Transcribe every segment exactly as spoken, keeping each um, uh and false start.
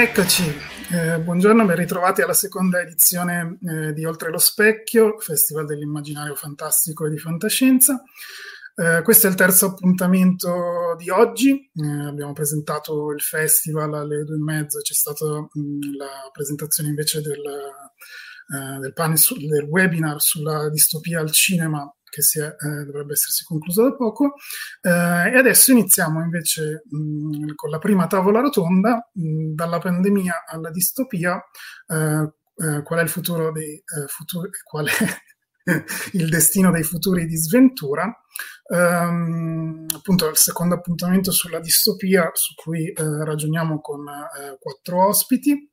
Eccoci, eh, buongiorno, ben ritrovati alla seconda edizione eh, di Oltre lo Specchio, Festival dell'immaginario fantastico e di fantascienza. Eh, questo è il terzo appuntamento di oggi. Eh, abbiamo presentato il festival alle due e mezza, c'è stata mh, la presentazione invece del, eh, del, panel su, del webinar sulla distopia al cinema, che si è, eh, dovrebbe essersi concluso da poco, eh, e adesso iniziamo invece mh, con la prima tavola rotonda, mh, dalla pandemia alla distopia, eh, eh, qual è il futuro dei eh, futuri, qual è il destino dei futuri di sventura. Um, appunto il secondo appuntamento sulla distopia, su cui eh, ragioniamo con eh, quattro ospiti.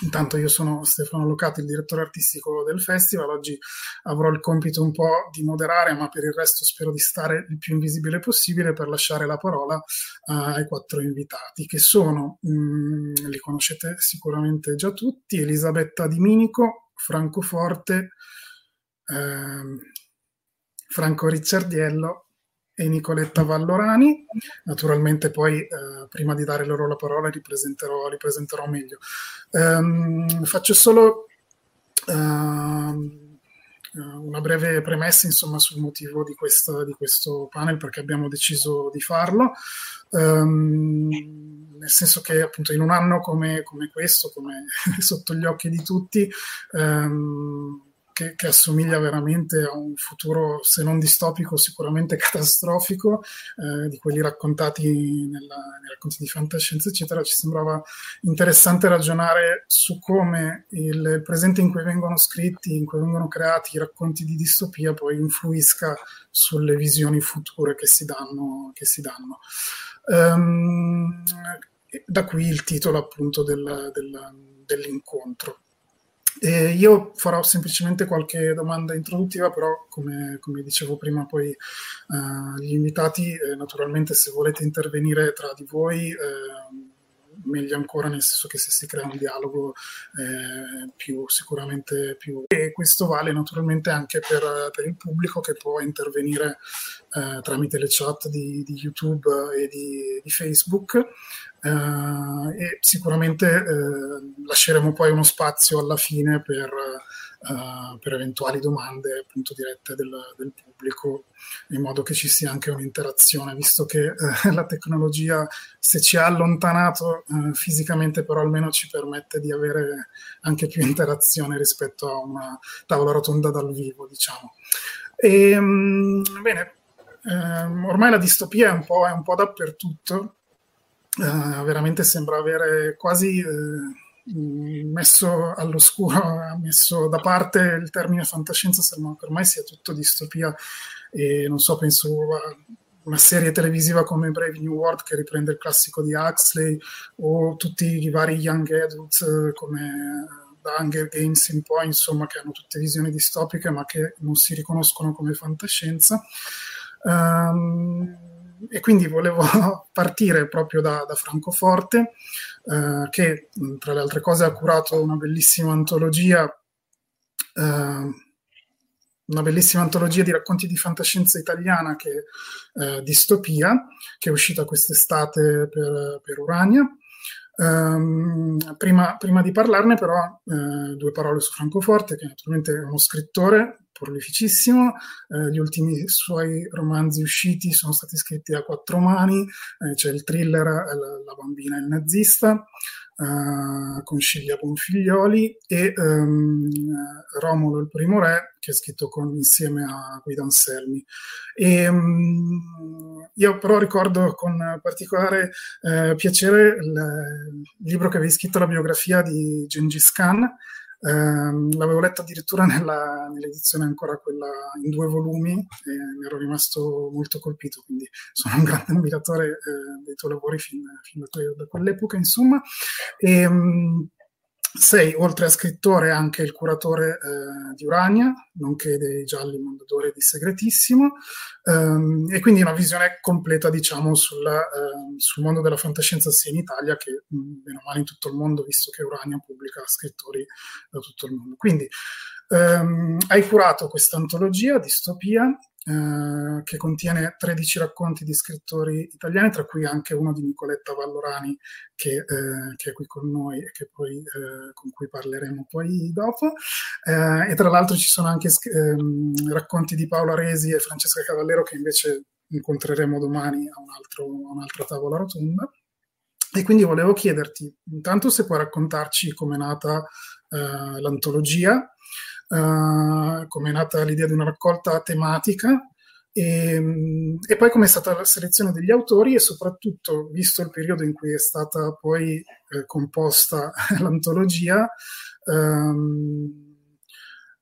Intanto io sono Stefano Locati, il direttore artistico del festival. Oggi avrò il compito un po' di moderare, ma per il resto spero di stare il più invisibile possibile per lasciare la parola uh, ai quattro invitati, che sono, mh, li conoscete sicuramente già tutti, Elisabetta Di Minico, Franco Forte, eh, Franco Ricciardiello e Nicoletta Vallorani. Naturalmente poi, eh, prima di dare loro la parola, li presenterò, li presenterò meglio. Um, faccio solo uh, una breve premessa, insomma, sul motivo di, questa, di questo panel, perché abbiamo deciso di farlo. Um, nel senso che appunto in un anno come, come questo, come sotto gli occhi di tutti, um, Che, che assomiglia veramente a un futuro, se non distopico, sicuramente catastrofico, eh, di quelli raccontati nella, nei racconti di fantascienza, eccetera. Ci sembrava interessante ragionare su come il presente in cui vengono scritti, in cui vengono creati i racconti di distopia, poi influisca sulle visioni future che si danno. Che si danno. Um, da qui il titolo appunto del, del, dell'incontro. E io farò semplicemente qualche domanda introduttiva, però come, come dicevo prima poi eh, gli invitati eh, naturalmente, se volete intervenire tra di voi, eh, meglio ancora, nel senso che se si crea un dialogo eh, più sicuramente più. E questo vale naturalmente anche per, per il pubblico, che può intervenire eh, tramite le chat di, di YouTube e di, di Facebook. Uh, e sicuramente uh, lasceremo poi uno spazio alla fine per, uh, per eventuali domande appunto dirette del, del pubblico, in modo che ci sia anche un'interazione, visto che uh, la tecnologia, se ci ha allontanato uh, fisicamente, però almeno ci permette di avere anche più interazione rispetto a una tavola rotonda dal vivo, diciamo. E, um, bene, um, ormai la distopia è un po', è un po' dappertutto. Uh, veramente sembra avere quasi uh, messo all'oscuro, messo da parte il termine fantascienza, sembra che ormai sia tutto distopia. E non so, penso a una serie televisiva come Brave New World, che riprende il classico di Huxley, o tutti i vari young adult come The Hunger Games in poi, insomma, che hanno tutte visioni distopiche ma che non si riconoscono come fantascienza. Um, E quindi volevo partire proprio da, da Franco Forte, eh, che tra le altre cose ha curato una bellissima antologia, eh, una bellissima antologia di racconti di fantascienza italiana, che eh, Distopia, che è uscita quest'estate per, per Urania. Um, prima, prima di parlarne però eh, due parole su Franco Forte, che naturalmente è uno scrittore prolificissimo. Eh, gli ultimi suoi romanzi usciti sono stati scritti a quattro mani, eh, c'è cioè il thriller la, la bambina e il nazista, eh, Concilia Bonfiglioli e ehm, Romolo il primo re, che è scritto con, insieme a Guido Anselmi. E, mh, io però ricordo con particolare eh, piacere il, il libro che avevi scritto, la biografia di Gengis Khan. Eh, l'avevo letto addirittura nella, nell'edizione ancora quella in due volumi e ne ero rimasto molto colpito, quindi sono un grande ammiratore eh, dei tuoi lavori fin, fin da, da quell'epoca, insomma. E, mh, sei, oltre a scrittore, anche il curatore eh, di Urania, nonché dei Gialli Mondadori e di Segretissimo, ehm, e quindi una visione completa, diciamo, sulla, eh, sul mondo della fantascienza, sia in Italia che, meno male, in tutto il mondo, visto che Urania pubblica scrittori da tutto il mondo. Quindi ehm, hai curato questa antologia, Distopia, eh, che contiene tredici racconti di scrittori italiani, tra cui anche uno di Nicoletta Vallorani, che, eh, che è qui con noi e che poi, eh, con cui parleremo poi dopo. Eh, e tra l'altro ci sono anche ehm, racconti di Paola Resi e Francesca Cavallero, che invece incontreremo domani a, un altro, a un'altra tavola rotonda. E quindi volevo chiederti intanto se puoi raccontarci com'è nata eh, l'antologia, Uh, come è nata l'idea di una raccolta tematica e, e poi come è stata la selezione degli autori, e soprattutto, visto il periodo in cui è stata poi eh, composta l'antologia, um,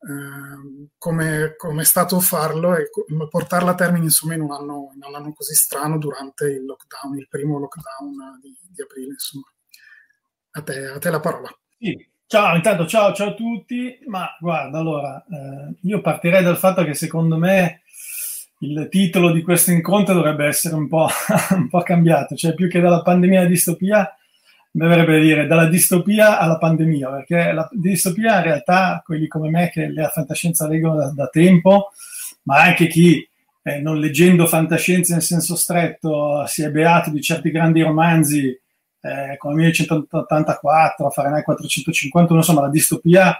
uh, come è stato farlo e com- portarla a termine, insomma, in un anno, in un anno così strano, durante il lockdown, il primo lockdown di, di aprile, insomma. A te, a te la parola. Sì. Ciao, intanto ciao, ciao a tutti. Ma guarda, allora, eh, io partirei dal fatto che secondo me il titolo di questo incontro dovrebbe essere un po', un po' cambiato, cioè più che dalla pandemia alla distopia, mi verrebbe dire dalla distopia alla pandemia, perché la distopia in realtà, quelli come me che la fantascienza leggono da, da tempo, ma anche chi eh, non leggendo fantascienza in senso stretto si è beato di certi grandi romanzi, Eh, come millenovecentottantaquattro, Fahrenheit quattrocentocinquantuno, insomma la distopia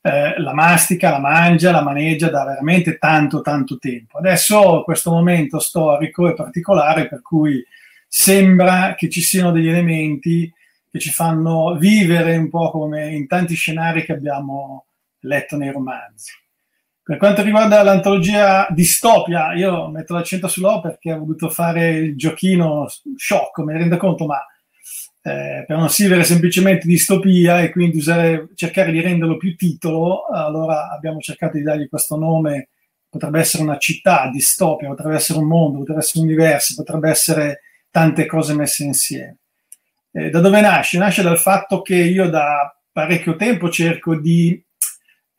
eh, la mastica, la mangia, la maneggia da veramente tanto tanto tempo. Adesso questo momento storico è particolare, per cui sembra che ci siano degli elementi che ci fanno vivere un po' come in tanti scenari che abbiamo letto nei romanzi. Per quanto riguarda l'antologia Distopia, io metto l'accento sull'O perché ho voluto fare il giochino sciocco, me ne rendo conto, ma Eh, per non scrivere semplicemente distopia e quindi usare, cercare di renderlo più titolo, allora abbiamo cercato di dargli questo nome. Potrebbe essere una città, distopia, potrebbe essere un mondo, potrebbe essere un universo, potrebbe essere tante cose messe insieme. Eh, da dove nasce? Nasce dal fatto che io da parecchio tempo cerco di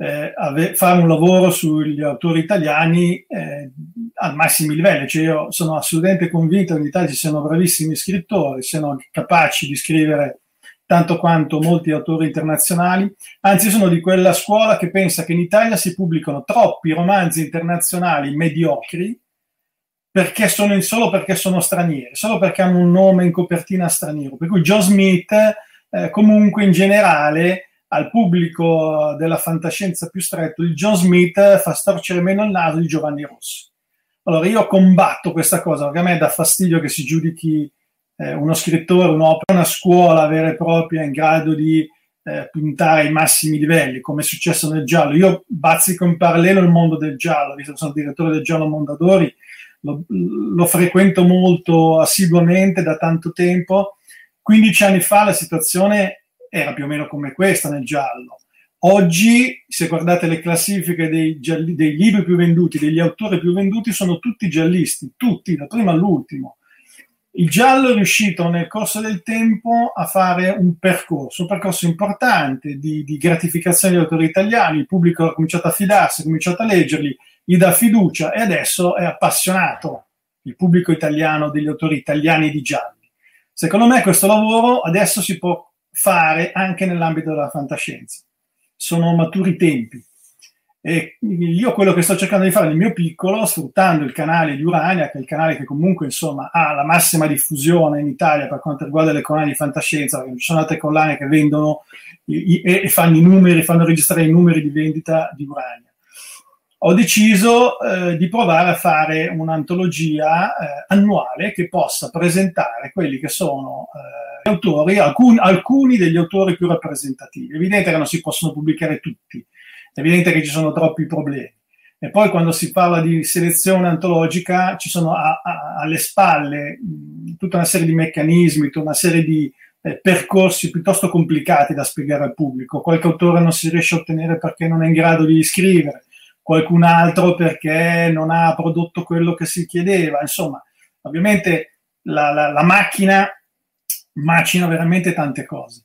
eh, ave- fare un lavoro sugli autori italiani eh, al massimo livello. Cioè io sono assolutamente convinto che in Italia ci siano bravissimi scrittori, siano capaci di scrivere tanto quanto molti autori internazionali, anzi sono di quella scuola che pensa che in Italia si pubblicano troppi romanzi internazionali mediocri perché sono in, solo perché sono stranieri, solo perché hanno un nome in copertina straniero. Per cui Joe Smith, eh, comunque in generale, al pubblico della fantascienza più stretto, il Joe Smith fa storcere meno il naso di Giovanni Rossi. Allora io combatto questa cosa, perché a me dà fastidio che si giudichi uno scrittore, un'opera, una scuola vera e propria in grado di eh, puntare ai massimi livelli, come è successo nel giallo. Io bazzico in parallelo il mondo del giallo, visto che sono direttore del Giallo Mondadori, lo, lo frequento molto assiduamente da tanto tempo. quindici anni fa la situazione era più o meno come questa nel giallo. Oggi, se guardate le classifiche dei, gialli, dei libri più venduti, degli autori più venduti, sono tutti giallisti, tutti, da prima all'ultimo. Il giallo è riuscito nel corso del tempo a fare un percorso, un percorso importante di, di gratificazione degli autori italiani, il pubblico ha cominciato a fidarsi, ha cominciato a leggerli, gli dà fiducia e adesso è appassionato il pubblico italiano degli autori italiani di gialli. Secondo me questo lavoro adesso si può fare anche nell'ambito della fantascienza. Sono maturi i tempi. E io quello che sto cercando di fare nel mio piccolo, sfruttando il canale di Urania, che è il canale che comunque insomma ha la massima diffusione in Italia per quanto riguarda le collane di fantascienza, perché ci sono altre collane che vendono i, i, e fanno i numeri, fanno registrare i numeri di vendita di Urania, ho deciso eh, di provare a fare un'antologia eh, annuale che possa presentare quelli che sono eh, gli autori, alcun, alcuni degli autori più rappresentativi. È evidente che non si possono pubblicare tutti, è evidente che ci sono troppi problemi. E poi quando si parla di selezione antologica ci sono a, a, alle spalle mh, tutta una serie di meccanismi, tutta una serie di eh, percorsi piuttosto complicati da spiegare al pubblico. Qualche autore non si riesce a ottenere perché non è in grado di scrivere, qualcun altro perché non ha prodotto quello che si chiedeva. Insomma, ovviamente la, la, la macchina macina veramente tante cose.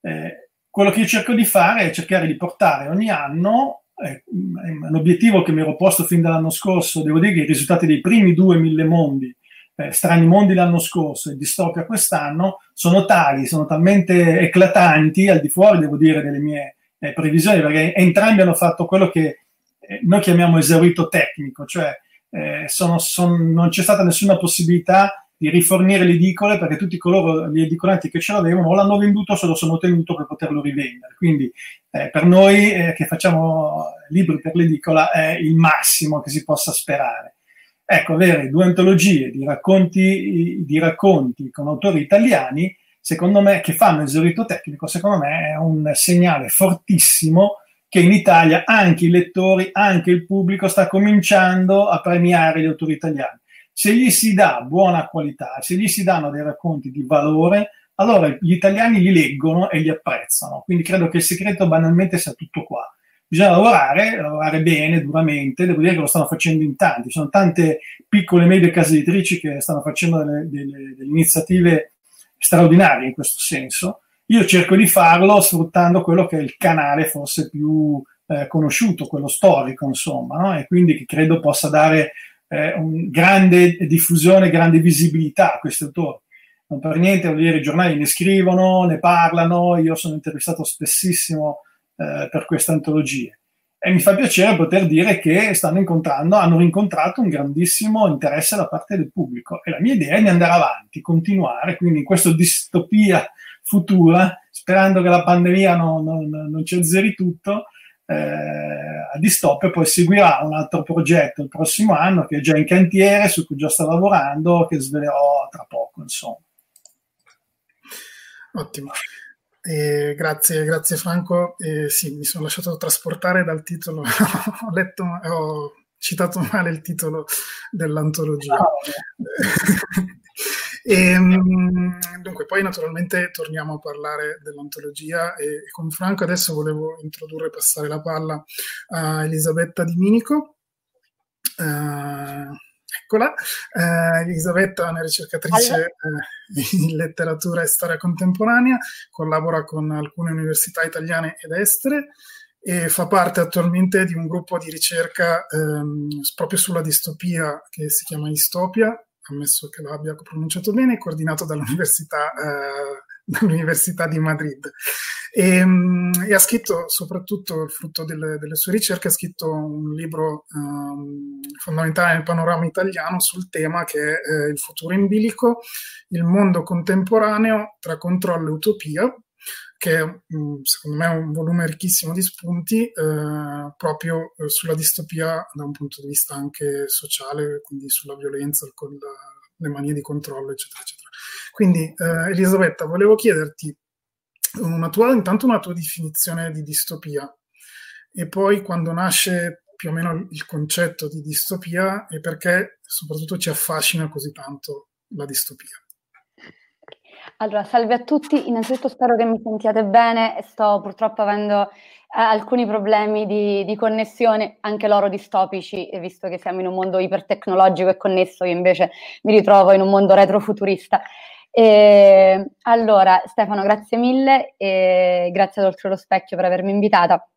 Eh, Quello che io cerco di fare è cercare di portare ogni anno, eh, un obiettivo che mi ero posto fin dall'anno scorso, devo dire che i risultati dei primi due Mille Mondi, eh, Strani Mondi l'anno scorso e Distopia quest'anno, sono tali, sono talmente eclatanti, al di fuori, devo dire, delle mie eh, previsioni, perché entrambi hanno fatto quello che eh, noi chiamiamo esaurito tecnico, cioè eh, sono, sono, non c'è stata nessuna possibilità di rifornire le edicole, perché tutti coloro, gli edicolanti che ce l'avevano, o l'hanno venduto o se lo sono ottenuto per poterlo rivendere. Quindi eh, per noi eh, che facciamo libri per l'edicola è il massimo che si possa sperare. Ecco, avere due antologie di racconti, di racconti con autori italiani, secondo me, che fanno esaurito tecnico, secondo me è un segnale fortissimo che in Italia anche i lettori, anche il pubblico sta cominciando a premiare gli autori italiani. Se gli si dà buona qualità, se gli si danno dei racconti di valore, allora gli italiani li leggono e li apprezzano. Quindi credo che il segreto banalmente sia tutto qua. Bisogna lavorare, lavorare bene, duramente. Devo dire che lo stanno facendo in tanti. Sono tante piccole e medie case editrici che stanno facendo delle, delle, delle iniziative straordinarie in questo senso. Io cerco di farlo sfruttando quello che è il canale forse più eh, conosciuto, quello storico, insomma, no? E quindi che credo possa dare Eh, un grande diffusione, grande visibilità a questi autori. Non per niente, voglio dire, i giornali ne scrivono, ne parlano, io sono interessato spessissimo eh, per queste antologie e mi fa piacere poter dire che stanno incontrando, hanno rincontrato un grandissimo interesse da parte del pubblico e la mia idea è di andare avanti, continuare, quindi in questa distopia futura, sperando che la pandemia non, non, non ci azzeri tutto. Eh, a Distopia poi seguirà un altro progetto il prossimo anno che è già in cantiere, su cui già sto lavorando, che svelerò tra poco, insomma. Ottimo, eh, grazie, grazie Franco. Eh, sì, mi sono lasciato trasportare dal titolo, ho letto, ho citato male il titolo dell'antologia. Ah, E, dunque poi naturalmente torniamo a parlare dell'antologia e, e con Franco adesso volevo introdurre e passare la palla a Elisabetta Di Minico, uh, eccola, uh, Elisabetta è una ricercatrice uh, in letteratura e storia contemporanea, collabora con alcune università italiane ed estere e fa parte attualmente di un gruppo di ricerca ehm, proprio sulla distopia che si chiama Distopia, ammesso che l'abbia pronunciato bene, coordinato dall'Università, eh, dall'Università di Madrid. E, mh, e ha scritto, soprattutto il frutto delle, delle sue ricerche, ha scritto un libro um, fondamentale nel panorama italiano sul tema che è eh, Il futuro in bilico, il mondo contemporaneo tra controllo e utopia, che mh, secondo me è un volume ricchissimo di spunti eh, proprio eh, sulla distopia da un punto di vista anche sociale, quindi sulla violenza, con la, le manie di controllo, eccetera, eccetera. Quindi eh, Elisabetta, volevo chiederti una tua, intanto una tua definizione di distopia e poi quando nasce più o meno il concetto di distopia e perché soprattutto ci affascina così tanto la distopia. Allora, salve a tutti, innanzitutto spero che mi sentiate bene, sto purtroppo avendo eh, alcuni problemi di, di connessione, anche loro distopici, visto che siamo in un mondo ipertecnologico e connesso, io invece mi ritrovo in un mondo retrofuturista. E, allora, Stefano, grazie mille e grazie ad Oltre lo Specchio per avermi invitata.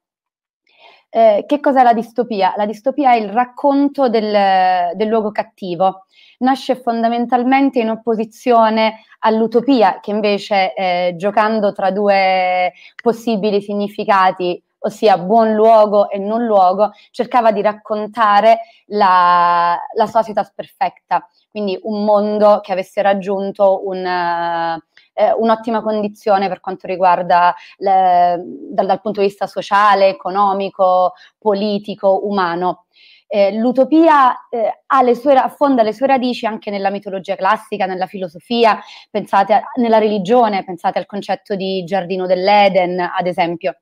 Eh, che cos'è la distopia? La distopia è il racconto del, del luogo cattivo. Nasce fondamentalmente in opposizione all'utopia, che invece, eh, giocando tra due possibili significati, ossia buon luogo e non luogo, cercava di raccontare la, la società perfetta, quindi un mondo che avesse raggiunto un... Eh, un'ottima condizione per quanto riguarda le, dal, dal punto di vista sociale, economico, politico, umano. Eh, l'utopia eh, ha le sue, affonda le sue radici anche nella mitologia classica, nella filosofia, pensate a, nella religione, pensate al concetto di giardino dell'Eden, ad esempio.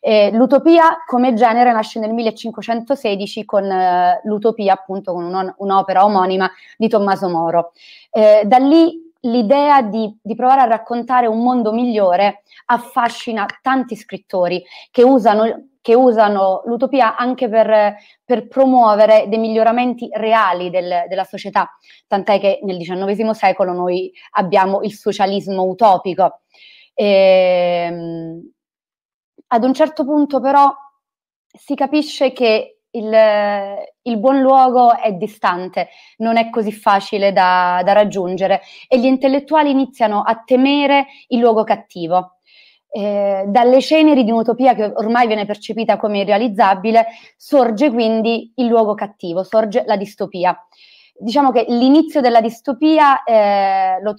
Eh, l'utopia come genere nasce nel millecinquecentosedici con eh, l'utopia, appunto, con un, un'opera omonima di Tommaso Moro. Eh, da lì l'idea di, di provare a raccontare un mondo migliore affascina tanti scrittori che usano, che usano l'utopia anche per, per promuovere dei miglioramenti reali del, della società, tant'è che nel diciannovesimo secolo noi abbiamo il socialismo utopico. E, ad un certo punto però si capisce che Il, il buon luogo è distante, non è così facile da, da raggiungere e gli intellettuali iniziano a temere il luogo cattivo. Eh, dalle ceneri di un'utopia che ormai viene percepita come irrealizzabile sorge quindi il luogo cattivo, sorge la distopia. Diciamo che l'inizio della distopia eh, lo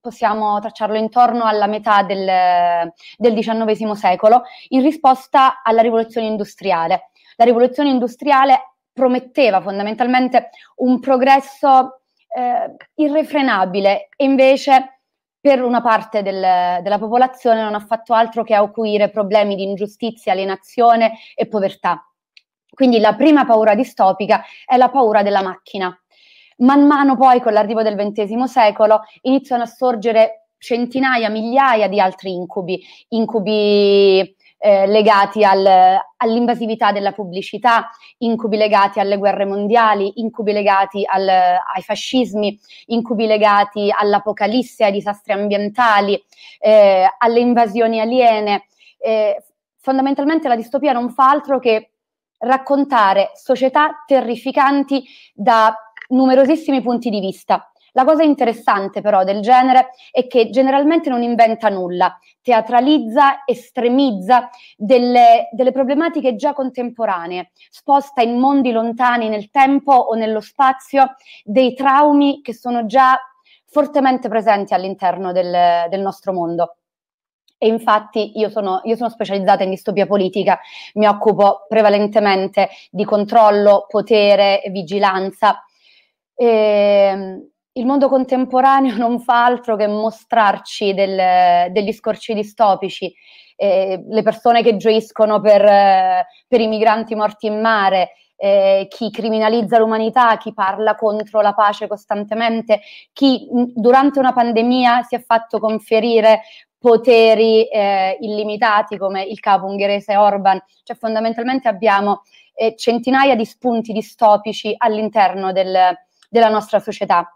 possiamo tracciarlo intorno alla metà del, del diciannovesimo secolo in risposta alla rivoluzione industriale. La rivoluzione industriale prometteva fondamentalmente un progresso eh, irrefrenabile e invece per una parte del, della popolazione non ha fatto altro che acuire problemi di ingiustizia, alienazione e povertà. Quindi la prima paura distopica è la paura della macchina. Man mano poi con l'arrivo del ventesimo secolo iniziano a sorgere centinaia, migliaia di altri incubi, incubi... Eh, legati al, all'invasività della pubblicità, incubi legati alle guerre mondiali, incubi legati al, ai fascismi, incubi legati all'apocalisse, ai disastri ambientali, eh, alle invasioni aliene. Eh, fondamentalmente la distopia non fa altro che raccontare società terrificanti da numerosissimi punti di vista. La cosa interessante però del genere è che generalmente non inventa nulla, teatralizza, estremizza delle, delle problematiche già contemporanee, sposta in mondi lontani nel tempo o nello spazio dei traumi che sono già fortemente presenti all'interno del, del nostro mondo. E infatti io sono, io sono specializzata in distopia politica, mi occupo prevalentemente di controllo, potere, vigilanza. E, il mondo contemporaneo non fa altro che mostrarci del, degli scorci distopici, eh, le persone che gioiscono per, per i migranti morti in mare, eh, chi criminalizza l'umanità, chi parla contro la pace costantemente, chi durante una pandemia si è fatto conferire poteri eh, illimitati come il capo ungherese Orban. Cioè fondamentalmente abbiamo eh, centinaia di spunti distopici all'interno del, della nostra società.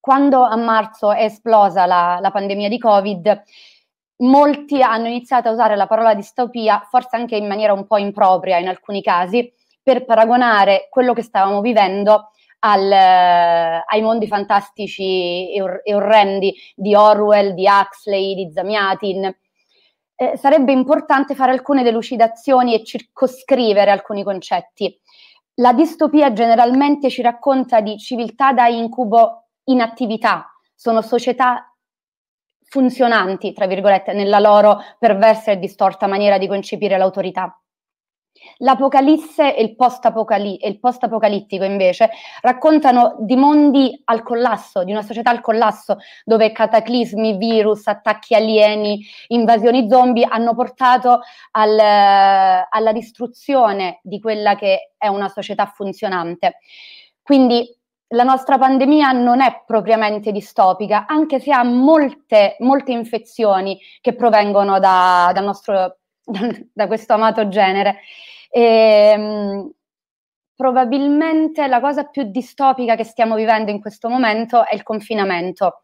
Quando a marzo è esplosa la, la pandemia di Covid, molti hanno iniziato a usare la parola distopia, forse anche in maniera un po' impropria in alcuni casi, per paragonare quello che stavamo vivendo al, eh, ai mondi fantastici e, or- e orrendi di Orwell, di Huxley, di Zamiatin. Eh, sarebbe importante fare alcune delucidazioni e circoscrivere alcuni concetti. La distopia generalmente ci racconta di civiltà da incubo in attività, sono società funzionanti, tra virgolette, nella loro perversa e distorta maniera di concepire l'autorità. L'apocalisse e il post-apocali- e il post-apocalittico invece raccontano di mondi al collasso, di una società al collasso, dove cataclismi, virus, attacchi alieni, invasioni zombie hanno portato al, alla distruzione di quella che è una società funzionante. Quindi la nostra pandemia non è propriamente distopica, anche se ha molte, molte infezioni che provengono da, dal nostro, da questo amato genere. E, probabilmente la cosa più distopica che stiamo vivendo in questo momento è il confinamento,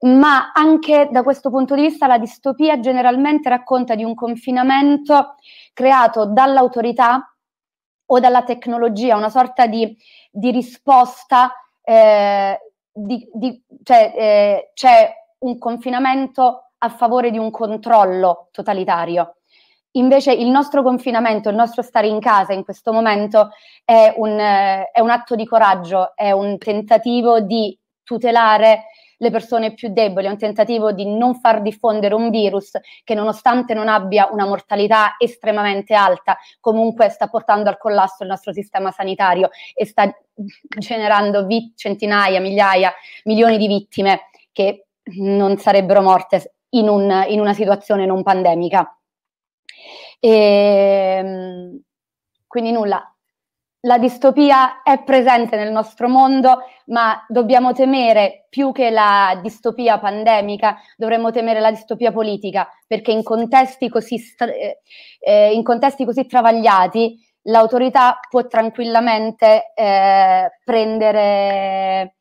ma anche da questo punto di vista la distopia generalmente racconta di un confinamento creato dall'autorità o dalla tecnologia, una sorta di, di risposta, eh, di, di, cioè eh, c'è un confinamento a favore di un controllo totalitario. Invece il nostro confinamento, il nostro stare in casa in questo momento è un, eh, è un atto di coraggio, è un tentativo di tutelare le persone più deboli, è un tentativo di non far diffondere un virus che, nonostante non abbia una mortalità estremamente alta, comunque sta portando al collasso il nostro sistema sanitario e sta generando vit- centinaia, migliaia, milioni di vittime che non sarebbero morte in, un, in una situazione non pandemica. E, quindi nulla. La distopia è presente nel nostro mondo, ma dobbiamo temere, più che la distopia pandemica, dovremmo temere la distopia politica, perché in contesti così, eh, in contesti così travagliati l'autorità può tranquillamente eh, prendere,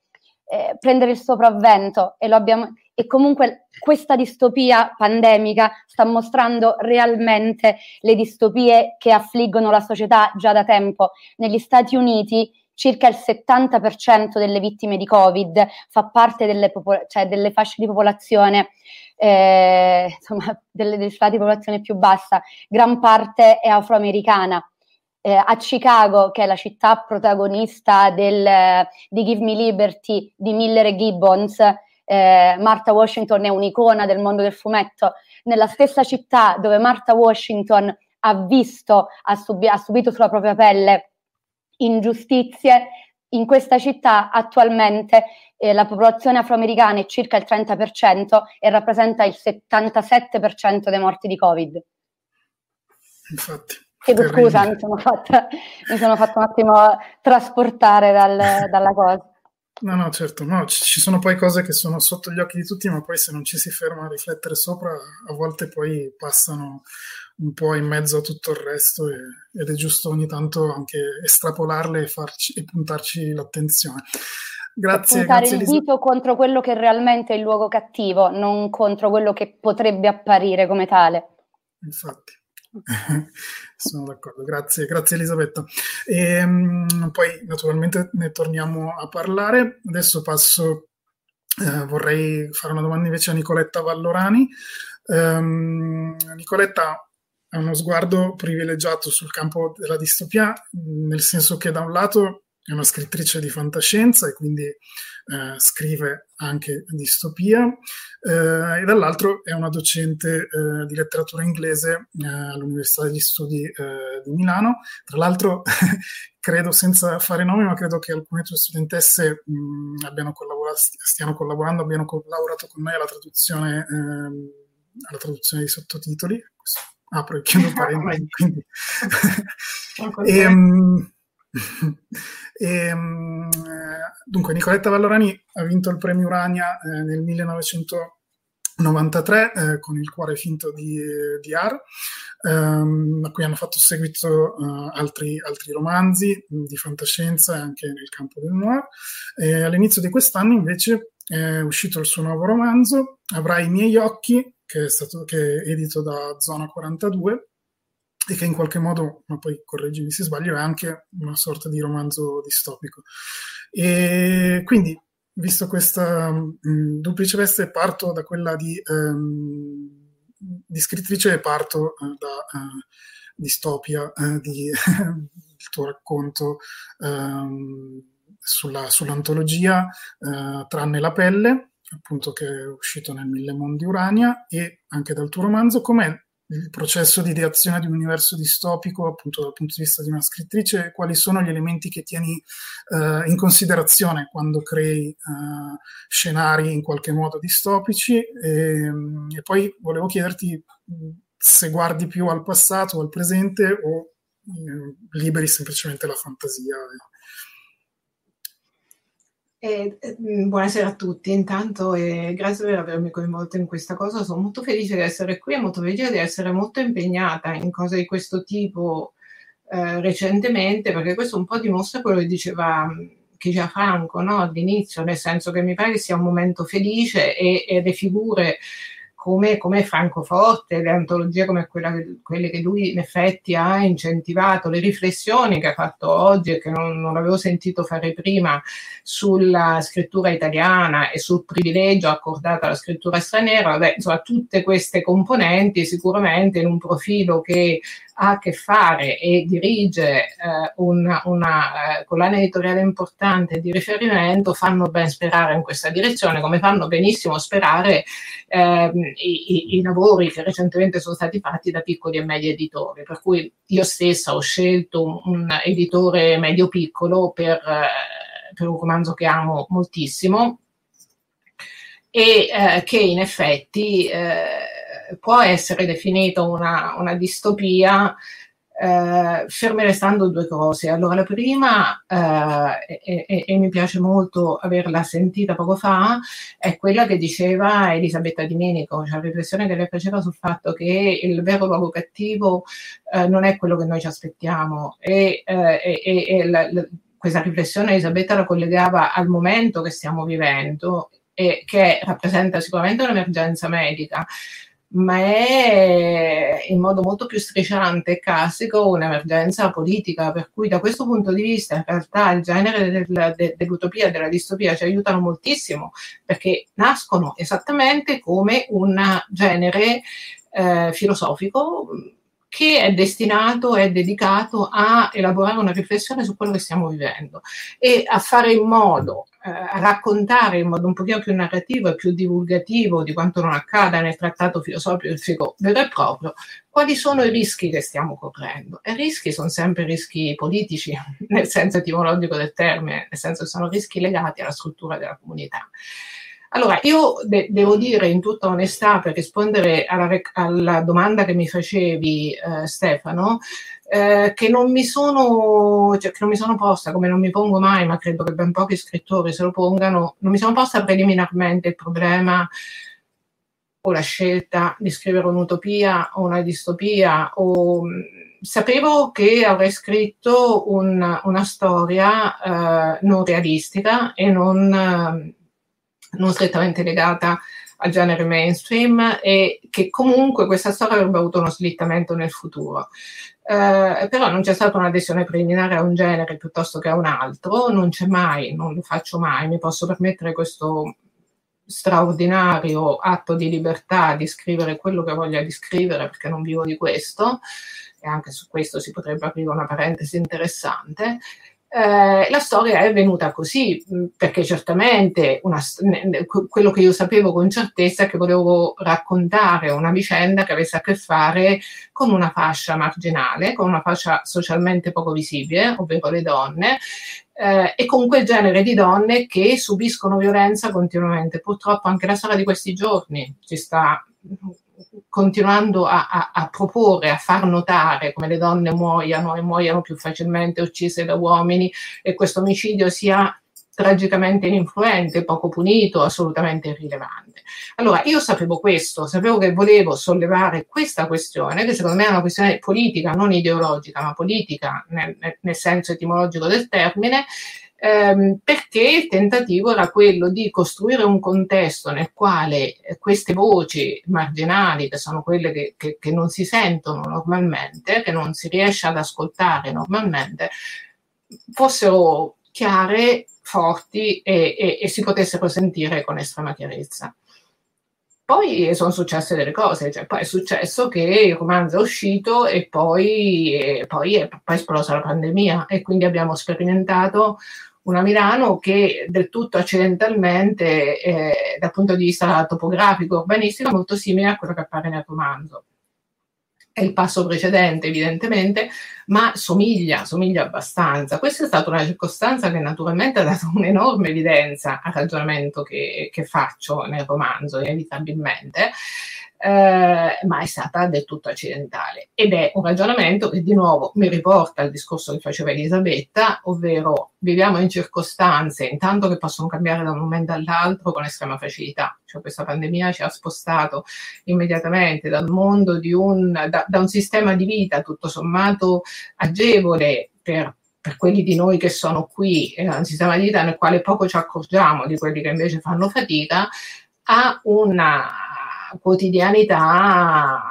eh, prendere il sopravvento e, lo abbiamo, e comunque questa distopia pandemica sta mostrando realmente le distopie che affliggono la società già da tempo. Negli Stati Uniti circa il settanta per cento delle vittime di Covid fa parte delle, popol- cioè delle fasce di popolazione, eh, insomma, delle, degli stati di popolazione più bassa, gran parte è afroamericana. Eh, a Chicago, che è la città protagonista del, di Give Me Liberty di Miller e Gibbons, eh, Martha Washington è un'icona del mondo del fumetto. Nella stessa città dove Martha Washington ha visto, ha, subi- ha subito sulla propria pelle ingiustizie, in questa città attualmente eh, la popolazione afroamericana è circa il trenta per cento e rappresenta il settantasette per cento dei morti di Covid. Infatti. Chiedo scusa, mi sono fatta, mi sono fatta un attimo trasportare dal, dalla cosa. No, no, certo, no, ci sono poi cose che sono sotto gli occhi di tutti, ma poi se non ci si ferma a riflettere sopra, a volte poi passano un po' in mezzo a tutto il resto e, ed è giusto ogni tanto anche estrapolarle e, farci, e puntarci l'attenzione. Grazie. E puntare grazie il Elisa. Dito contro quello che realmente è il luogo cattivo, non contro quello che potrebbe apparire come tale. Infatti. Sono d'accordo, grazie, grazie Elisabetta. E, um, poi naturalmente ne torniamo a parlare. Adesso passo, eh, vorrei fare una domanda invece a Nicoletta Vallorani. Um, Nicoletta ha uno sguardo privilegiato sul campo della distopia, nel senso che da un lato è una scrittrice di fantascienza e quindi eh, scrive anche distopia, eh, e dall'altro è una docente eh, di letteratura inglese eh, all'Università degli Studi eh, di Milano. Tra l'altro, credo, senza fare nomi, ma credo che alcune tue studentesse mh, abbiano collaborato, stiano collaborando, abbiano collaborato con me alla traduzione, eh, alla traduzione dei sottotitoli. Apro e chiudo parentesi. Quindi. e, mh, E, dunque, Nicoletta Vallorani ha vinto il premio Urania eh, nel millenovecentonovantatré eh, con Il cuore finto di, di Ar, ehm, a cui hanno fatto seguito eh, altri, altri romanzi di fantascienza anche nel campo del noir. Eh, all'inizio di quest'anno invece è uscito il suo nuovo romanzo Avrai i miei occhi, che è stato che è edito da Zona quarantadue e che in qualche modo, ma poi correggimi se sbaglio, è anche una sorta di romanzo distopico. E quindi, visto questa mh, duplice veste, parto da quella di, ehm, di scrittrice e parto eh, da eh, Distopia, eh, di, il tuo racconto ehm, sulla, sull'antologia eh, Tranne la pelle, appunto, che è uscito nel Mille Mondi Urania, e anche dal tuo romanzo. Com'è il processo di ideazione di un universo distopico, appunto, dal punto di vista di una scrittrice? Quali sono gli elementi che tieni eh, in considerazione quando crei eh, scenari in qualche modo distopici? E, e poi volevo chiederti se guardi più al passato o al presente, o eh, liberi semplicemente la fantasia. Eh, eh, buonasera a tutti, intanto eh, grazie per avermi coinvolto in questa cosa. Sono molto felice di essere qui e molto felice di essere molto impegnata in cose di questo tipo eh, recentemente, perché questo un po' dimostra quello che diceva che diceva Franco, no? All'inizio, nel senso che mi pare che sia un momento felice e, e le figure come, come Franco Forte, le antologie come quella che, quelle che lui in effetti ha incentivato, le riflessioni che ha fatto oggi e che non, non avevo sentito fare prima sulla scrittura italiana e sul privilegio accordato alla scrittura straniera, vabbè, insomma, tutte queste componenti sicuramente in un profilo che ha a che fare e dirige eh, una, una eh, collana editoriale importante di riferimento, fanno ben sperare in questa direzione, come fanno benissimo sperare eh, i, i, i lavori che recentemente sono stati fatti da piccoli e medi editori, per cui io stessa ho scelto un, un editore medio-piccolo per, eh, per un romanzo che amo moltissimo e eh, che in effetti eh, può essere definita una, una distopia, eh, ferme restando due cose. Allora, la prima, eh, e, e, e mi piace molto averla sentita poco fa, è quella che diceva Elisabetta Di Minico, cioè la riflessione che lei faceva sul fatto che il vero luogo cattivo eh, non è quello che noi ci aspettiamo. E, eh, e, e la, la, questa riflessione Elisabetta la collegava al momento che stiamo vivendo, e che rappresenta sicuramente un'emergenza medica, ma è in modo molto più strisciante e classico un'emergenza politica, per cui da questo punto di vista in realtà il genere del, de, dell'utopia e della distopia ci aiutano moltissimo, perché nascono esattamente come un genere eh, filosofico che è destinato, è dedicato a elaborare una riflessione su quello che stiamo vivendo e a fare in modo, eh, a raccontare in modo un pochino più narrativo e più divulgativo di quanto non accada nel trattato filosofico vero e proprio, quali sono i rischi che stiamo correndo. E i rischi sono sempre rischi politici, nel senso etimologico del termine, nel senso che sono rischi legati alla struttura della comunità. Allora, io de- devo dire in tutta onestà, per rispondere alla, rec- alla domanda che mi facevi, eh, Stefano, eh, che non mi sono, cioè, che non mi sono posta, come non mi pongo mai, ma credo che ben pochi scrittori se lo pongano, non mi sono posta preliminarmente il problema o la scelta di scrivere un'utopia o una distopia. O... Sapevo che avrei scritto un, una storia eh, non realistica e non... Eh, non strettamente legata al genere mainstream e che comunque questa storia avrebbe avuto uno slittamento nel futuro. Eh, però non c'è stata un'adesione preliminare a un genere piuttosto che a un altro, non c'è mai, non lo faccio mai, mi posso permettere questo straordinario atto di libertà di scrivere quello che voglio di scrivere, perché non vivo di questo, e anche su questo si potrebbe aprire una parentesi interessante. Eh, la storia è venuta così, perché certamente una, quello che io sapevo con certezza è che volevo raccontare una vicenda che avesse a che fare con una fascia marginale, con una fascia socialmente poco visibile, ovvero le donne, eh, e con quel genere di donne che subiscono violenza continuamente. Purtroppo anche la storia di questi giorni ci sta continuando a, a, a proporre, a far notare come le donne muoiano e muoiano più facilmente uccise da uomini, e questo omicidio sia tragicamente ininfluente, poco punito, assolutamente irrilevante. Allora, io sapevo questo, sapevo che volevo sollevare questa questione, che secondo me è una questione politica, non ideologica, ma politica nel, nel senso etimologico del termine, ehm, perché il tentativo era quello di costruire un contesto nel quale queste voci marginali, che sono quelle che, che, che non si sentono normalmente, che non si riesce ad ascoltare normalmente, fossero chiare, forti e, e, e si potessero sentire con estrema chiarezza. Poi sono successe delle cose, cioè poi è successo che il romanzo è uscito e poi, e poi è poi esplosa la pandemia, e quindi abbiamo sperimentato una Milano che del tutto accidentalmente, eh, dal punto di vista topografico, urbanistico, è molto simile a quello che appare nel romanzo. È il passo precedente evidentemente, ma somiglia, somiglia abbastanza. Questa è stata una circostanza che naturalmente ha dato un'enorme evidenza al ragionamento che, che faccio nel romanzo, inevitabilmente, eh, ma è stata del tutto accidentale. Ed è un ragionamento che di nuovo mi riporta al discorso che faceva Elisabetta, ovvero viviamo in circostanze intanto che possono cambiare da un momento all'altro con estrema facilità. Cioè questa pandemia ci ha spostato immediatamente dal mondo di un, da, da un sistema di vita tutto sommato agevole per, per quelli di noi che sono qui, eh, un sistema di vita nel quale poco ci accorgiamo di quelli che invece fanno fatica, a una quotidianità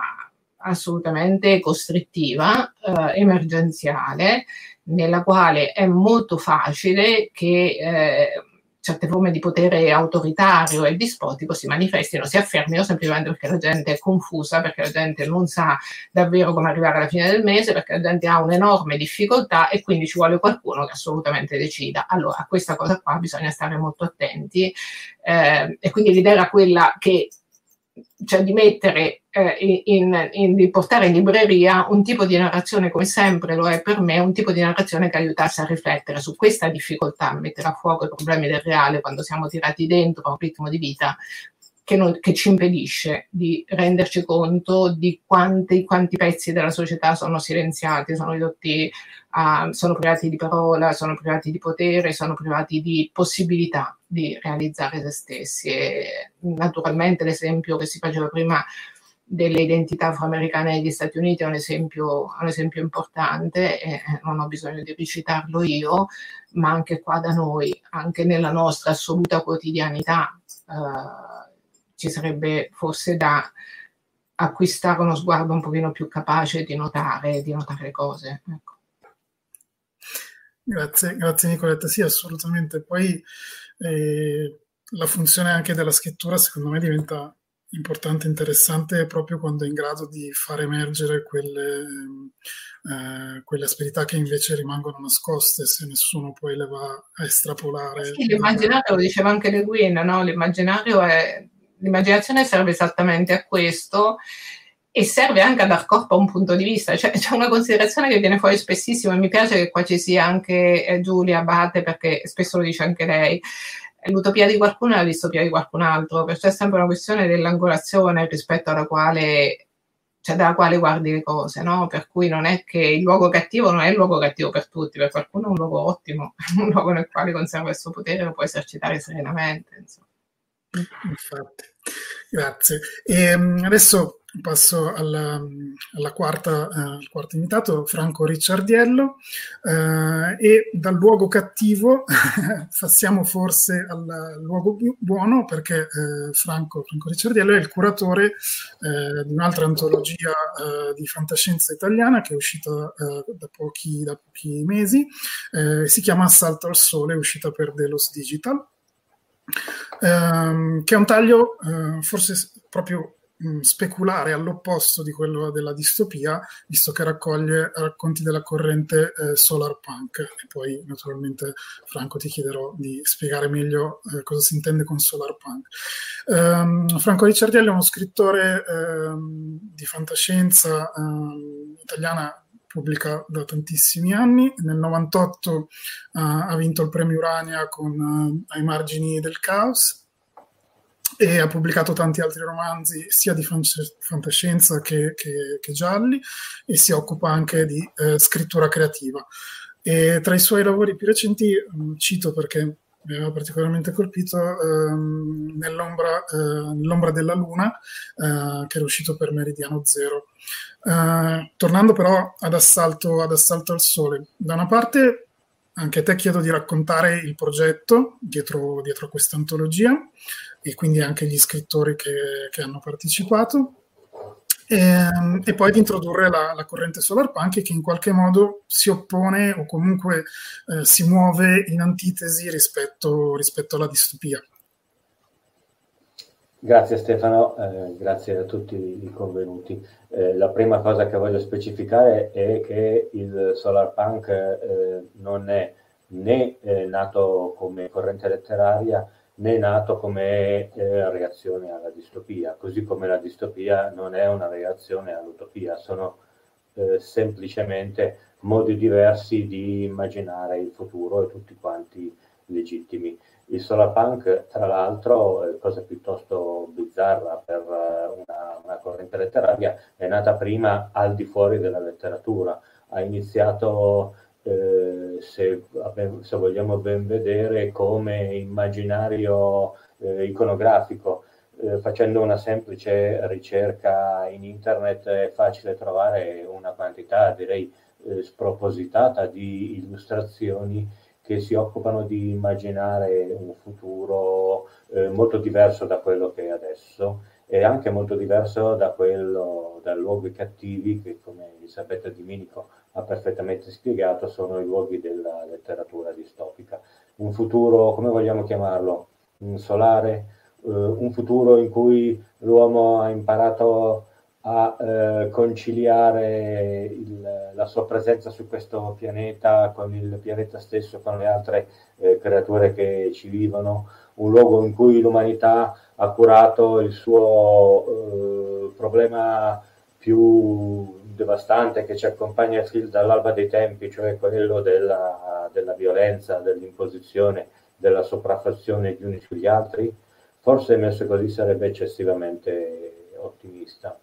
assolutamente costrittiva, eh, emergenziale, nella quale è molto facile che eh, certe forme di potere autoritario e dispotico si manifestino, si affermino, semplicemente perché la gente è confusa, perché la gente non sa davvero come arrivare alla fine del mese, perché la gente ha un'enorme difficoltà e quindi ci vuole qualcuno che assolutamente decida. Allora, a questa cosa qua bisogna stare molto attenti, eh, e quindi l'idea era quella che, cioè di mettere, eh, in, in, di portare in libreria un tipo di narrazione, come sempre lo è per me, un tipo di narrazione che aiutasse a riflettere su questa difficoltà, mettere a fuoco i problemi del reale quando siamo tirati dentro a un ritmo di vita che, non, che ci impedisce di renderci conto di quanti, quanti pezzi della società sono silenziati, sono ridotti, a, sono privati di parola, sono privati di potere, sono privati di possibilità di realizzare se stessi. E naturalmente l'esempio che si faceva prima delle identità afroamericane negli Stati Uniti è un esempio, un esempio importante, e non ho bisogno di ricitarlo io, ma anche qua da noi, anche nella nostra assoluta quotidianità, eh, ci sarebbe forse da acquistare uno sguardo un pochino più capace di notare, di notare le cose. Ecco. Grazie, grazie Nicoletta, sì, assolutamente. Poi eh, la funzione anche della scrittura secondo me diventa importante, interessante, proprio quando è in grado di far emergere quelle, eh, quelle asperità che invece rimangono nascoste se nessuno poi le va a estrapolare. Sì, l'immaginario, lo diceva anche Le Guin, no? L'immaginario è... L'immaginazione serve esattamente a questo e serve anche a dar corpo a un punto di vista. Cioè, c'è una considerazione che viene fuori spessissimo, e mi piace che qua ci sia anche eh, Giulia Abate, perché spesso lo dice anche lei: l'utopia di qualcuno è la distopia di qualcun altro, perciò è sempre una questione dell'angolazione rispetto alla quale, cioè dalla quale guardi le cose, no? Per cui non è che il luogo cattivo non è il luogo cattivo per tutti, per qualcuno è un luogo ottimo, un luogo nel quale conserva il suo potere e lo può esercitare serenamente, insomma. Infatti, grazie. E adesso passo alla, alla quarta, eh, al quarto invitato, Franco Ricciardiello, eh, e dal luogo cattivo passiamo forse al luogo buono, perché eh, Franco, Franco Ricciardiello è il curatore eh, di un'altra antologia eh, di fantascienza italiana che è uscita eh, da, pochi, da pochi mesi, eh, si chiama Assalto al Sole, è uscita per Delos Digital. Um, che è un taglio uh, forse proprio um, speculare, all'opposto di quello della distopia, visto che raccoglie racconti della corrente uh, solar punk, e poi naturalmente Franco ti chiederò di spiegare meglio uh, cosa si intende con solar punk. um, Franco Ricciardiello è uno scrittore um, di fantascienza um, italiana, pubblica da tantissimi anni. Nel novantotto uh, ha vinto il premio Urania con uh, Ai margini del caos, e ha pubblicato tanti altri romanzi sia di fantascienza che, che, che gialli, e si occupa anche di uh, scrittura creativa. E tra i suoi lavori più recenti, um, cito perché mi aveva particolarmente colpito, ehm, nell'ombra, eh, nell'ombra della Luna, eh, che era uscito per Meridiano Zero. Eh, tornando però ad assalto, ad assalto al Sole, da una parte anche a te chiedo di raccontare il progetto dietro, dietro a questa antologia e quindi anche gli scrittori che, che hanno partecipato, e, e poi di introdurre la, la corrente solar punk, che in qualche modo si oppone o comunque eh, si muove in antitesi rispetto, rispetto alla distopia. Grazie Stefano, eh, grazie a tutti i convenuti. Eh, la prima cosa che voglio specificare è che il solar punk eh, non è né eh, nato come corrente letteraria né nato come eh, reazione alla distopia, così come la distopia non è una reazione all'utopia, sono eh, semplicemente modi diversi di immaginare il futuro e tutti quanti legittimi. Il solarpunk, tra l'altro, cosa piuttosto bizzarra per una, una corrente letteraria, è nata prima al di fuori della letteratura. Ha iniziato, eh, se, se vogliamo ben vedere, come immaginario eh, iconografico. Eh, facendo una semplice ricerca in internet è facile trovare una quantità, direi, eh, spropositata di illustrazioni che si occupano di immaginare un futuro eh, molto diverso da quello che è adesso e anche molto diverso da quello, da luoghi cattivi che, come Elisabetta Di Minico ha perfettamente spiegato, sono i luoghi della letteratura distopica. Un futuro, come vogliamo chiamarlo, un solare, eh, un futuro in cui l'uomo ha imparato a eh, conciliare il, la sua presenza su questo pianeta con il pianeta stesso, con le altre eh, creature che ci vivono, un luogo in cui l'umanità ha curato il suo eh, problema più devastante che ci accompagna fin dall'alba dei tempi, cioè quello della, della violenza, dell'imposizione, della sopraffazione gli uni sugli altri. Forse messo così sarebbe eccessivamente ottimista.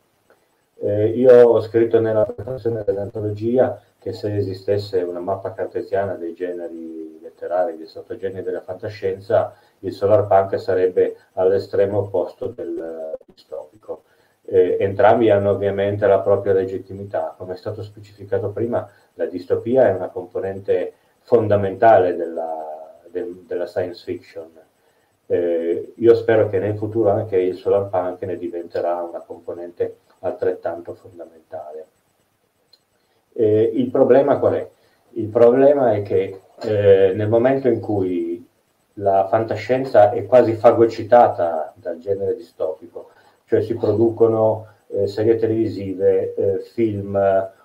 Eh, io ho scritto nella presentazione dell'antologia che se esistesse una mappa cartesiana dei generi letterari, dei sottogeneri della fantascienza, il solar punk sarebbe all'estremo opposto del distopico. Eh, entrambi hanno ovviamente la propria legittimità. Come è stato specificato prima, la distopia è una componente fondamentale della, del, della science fiction. Eh, io spero che nel futuro anche il solar punk ne diventerà una componente altrettanto fondamentale. Eh, il problema qual è? Il problema è che eh, nel momento in cui la fantascienza è quasi fagocitata dal genere distopico, cioè si producono eh, serie televisive, eh, film,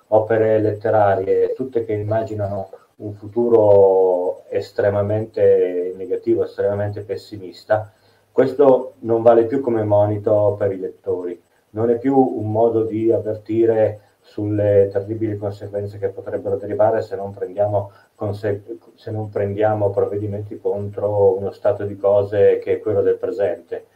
opere letterarie, tutte che immaginano un futuro estremamente negativo, estremamente pessimista, questo non vale più come monito per i lettori. Non è più un modo di avvertire sulle terribili conseguenze che potrebbero derivare se non prendiamo, conse- se non prendiamo provvedimenti contro uno stato di cose che è quello del presente.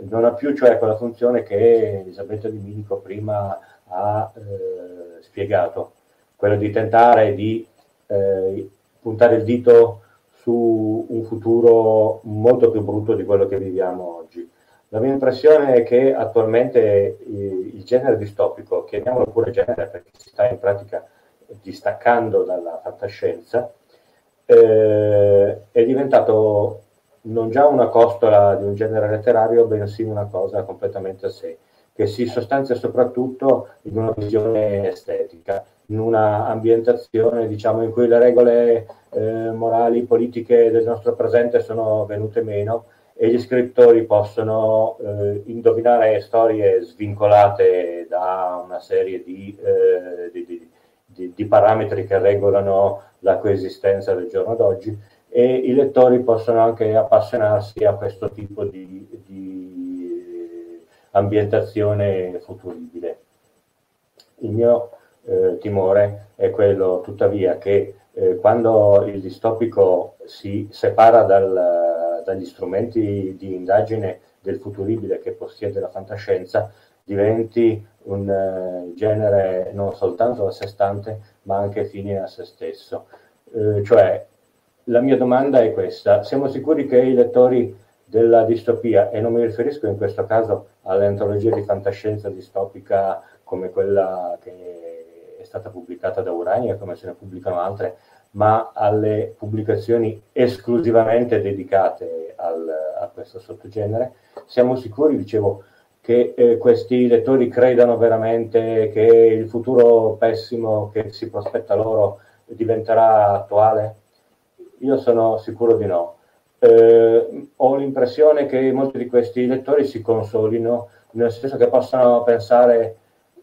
Non ha più cioè quella funzione che Elisabetta Di Minico prima ha eh, spiegato, quella di tentare di eh, puntare il dito su un futuro molto più brutto di quello che viviamo oggi. La mia impressione è che attualmente il genere distopico, chiamiamolo pure genere perché si sta in pratica distaccando dalla fantascienza, eh, è diventato non già una costola di un genere letterario, bensì una cosa completamente a sé, che si sostanzia soprattutto in una visione estetica, in una ambientazione, diciamo, in cui le regole eh, morali, politiche del nostro presente sono venute meno, e gli scrittori possono eh, indovinare storie svincolate da una serie di, eh, di, di, di parametri che regolano la coesistenza del giorno d'oggi, e i lettori possono anche appassionarsi a questo tipo di, di ambientazione futuribile. Il mio eh, timore è quello, tuttavia, che eh, quando il distopico si separa dal dagli strumenti di indagine del futuribile che possiede la fantascienza, diventi un genere non soltanto a sé stante, ma anche fine a se stesso. Eh, cioè, la mia domanda è questa: siamo sicuri che i lettori della distopia, e non mi riferisco in questo caso all'antologia di fantascienza distopica come quella che è stata pubblicata da Urania, come se ne pubblicano altre, ma alle pubblicazioni esclusivamente dedicate al, a questo sottogenere. Siamo sicuri, dicevo, che eh, questi lettori credano veramente che il futuro pessimo che si prospetta loro diventerà attuale? Io sono sicuro di no. Eh, ho l'impressione che molti di questi lettori si consolino, nel senso che possano pensare,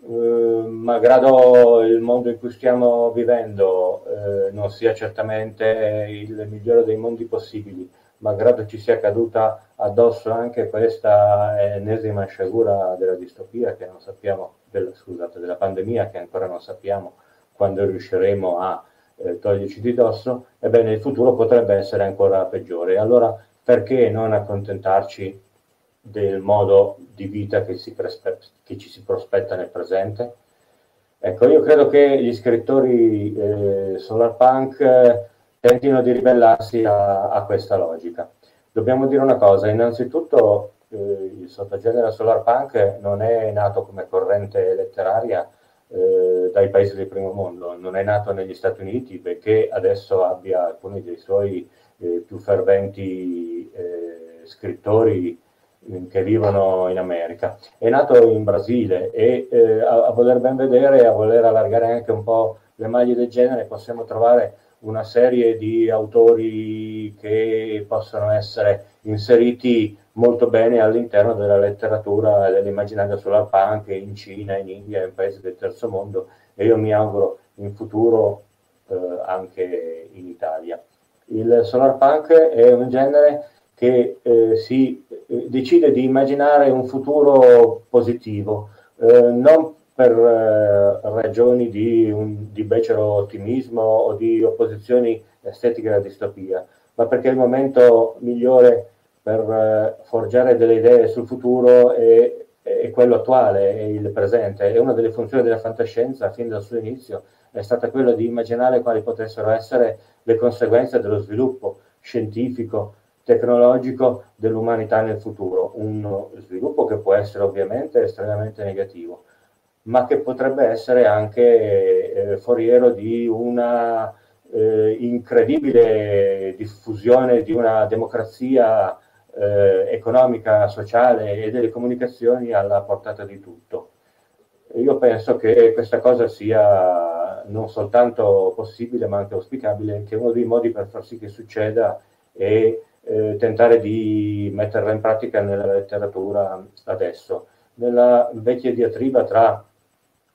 eh, malgrado il mondo in cui stiamo vivendo eh, non sia certamente il migliore dei mondi possibili, malgrado ci sia caduta addosso anche questa ennesima sciagura della distopia che non sappiamo, della, scusate, della pandemia che ancora non sappiamo quando riusciremo a eh, toglierci di dosso, ebbene il futuro potrebbe essere ancora peggiore. Allora perché non accontentarci del modo di vita che, si che ci si prospetta nel presente? Ecco, io credo che gli scrittori eh, solarpunk eh, tentino di ribellarsi a, a questa logica. Dobbiamo dire una cosa, innanzitutto eh, il sottogenere solarpunk non è nato come corrente letteraria eh, dai paesi del primo mondo, non è nato negli Stati Uniti, perché adesso abbia alcuni dei suoi eh, più ferventi eh, scrittori che vivono in America. È nato in Brasile e eh, a, a voler ben vedere, a voler allargare anche un po' le maglie del genere, possiamo trovare una serie di autori che possono essere inseriti molto bene all'interno della letteratura e dell'immaginario solarpunk in Cina, in India, in paesi del terzo mondo, e io mi auguro in futuro eh, anche in Italia. Il solarpunk è un genere che eh, si eh, decide di immaginare un futuro positivo, eh, non per eh, ragioni di, un, di becero ottimismo o di opposizioni estetiche alla distopia, ma perché è il momento migliore per eh, forgiare delle idee sul futuro è, è quello attuale, è il presente. E una delle funzioni della fantascienza, fin dal suo inizio, è stata quella di immaginare quali potessero essere le conseguenze dello sviluppo scientifico, tecnologico dell'umanità nel futuro, uno sviluppo che può essere ovviamente estremamente negativo, ma che potrebbe essere anche eh, foriero di una eh, incredibile diffusione di una democrazia eh, economica, sociale e delle comunicazioni alla portata di tutto. Io penso che questa cosa sia non soltanto possibile, ma anche auspicabile, che uno dei modi per far sì che succeda è Eh, tentare di metterla in pratica nella letteratura adesso. Nella vecchia diatriba tra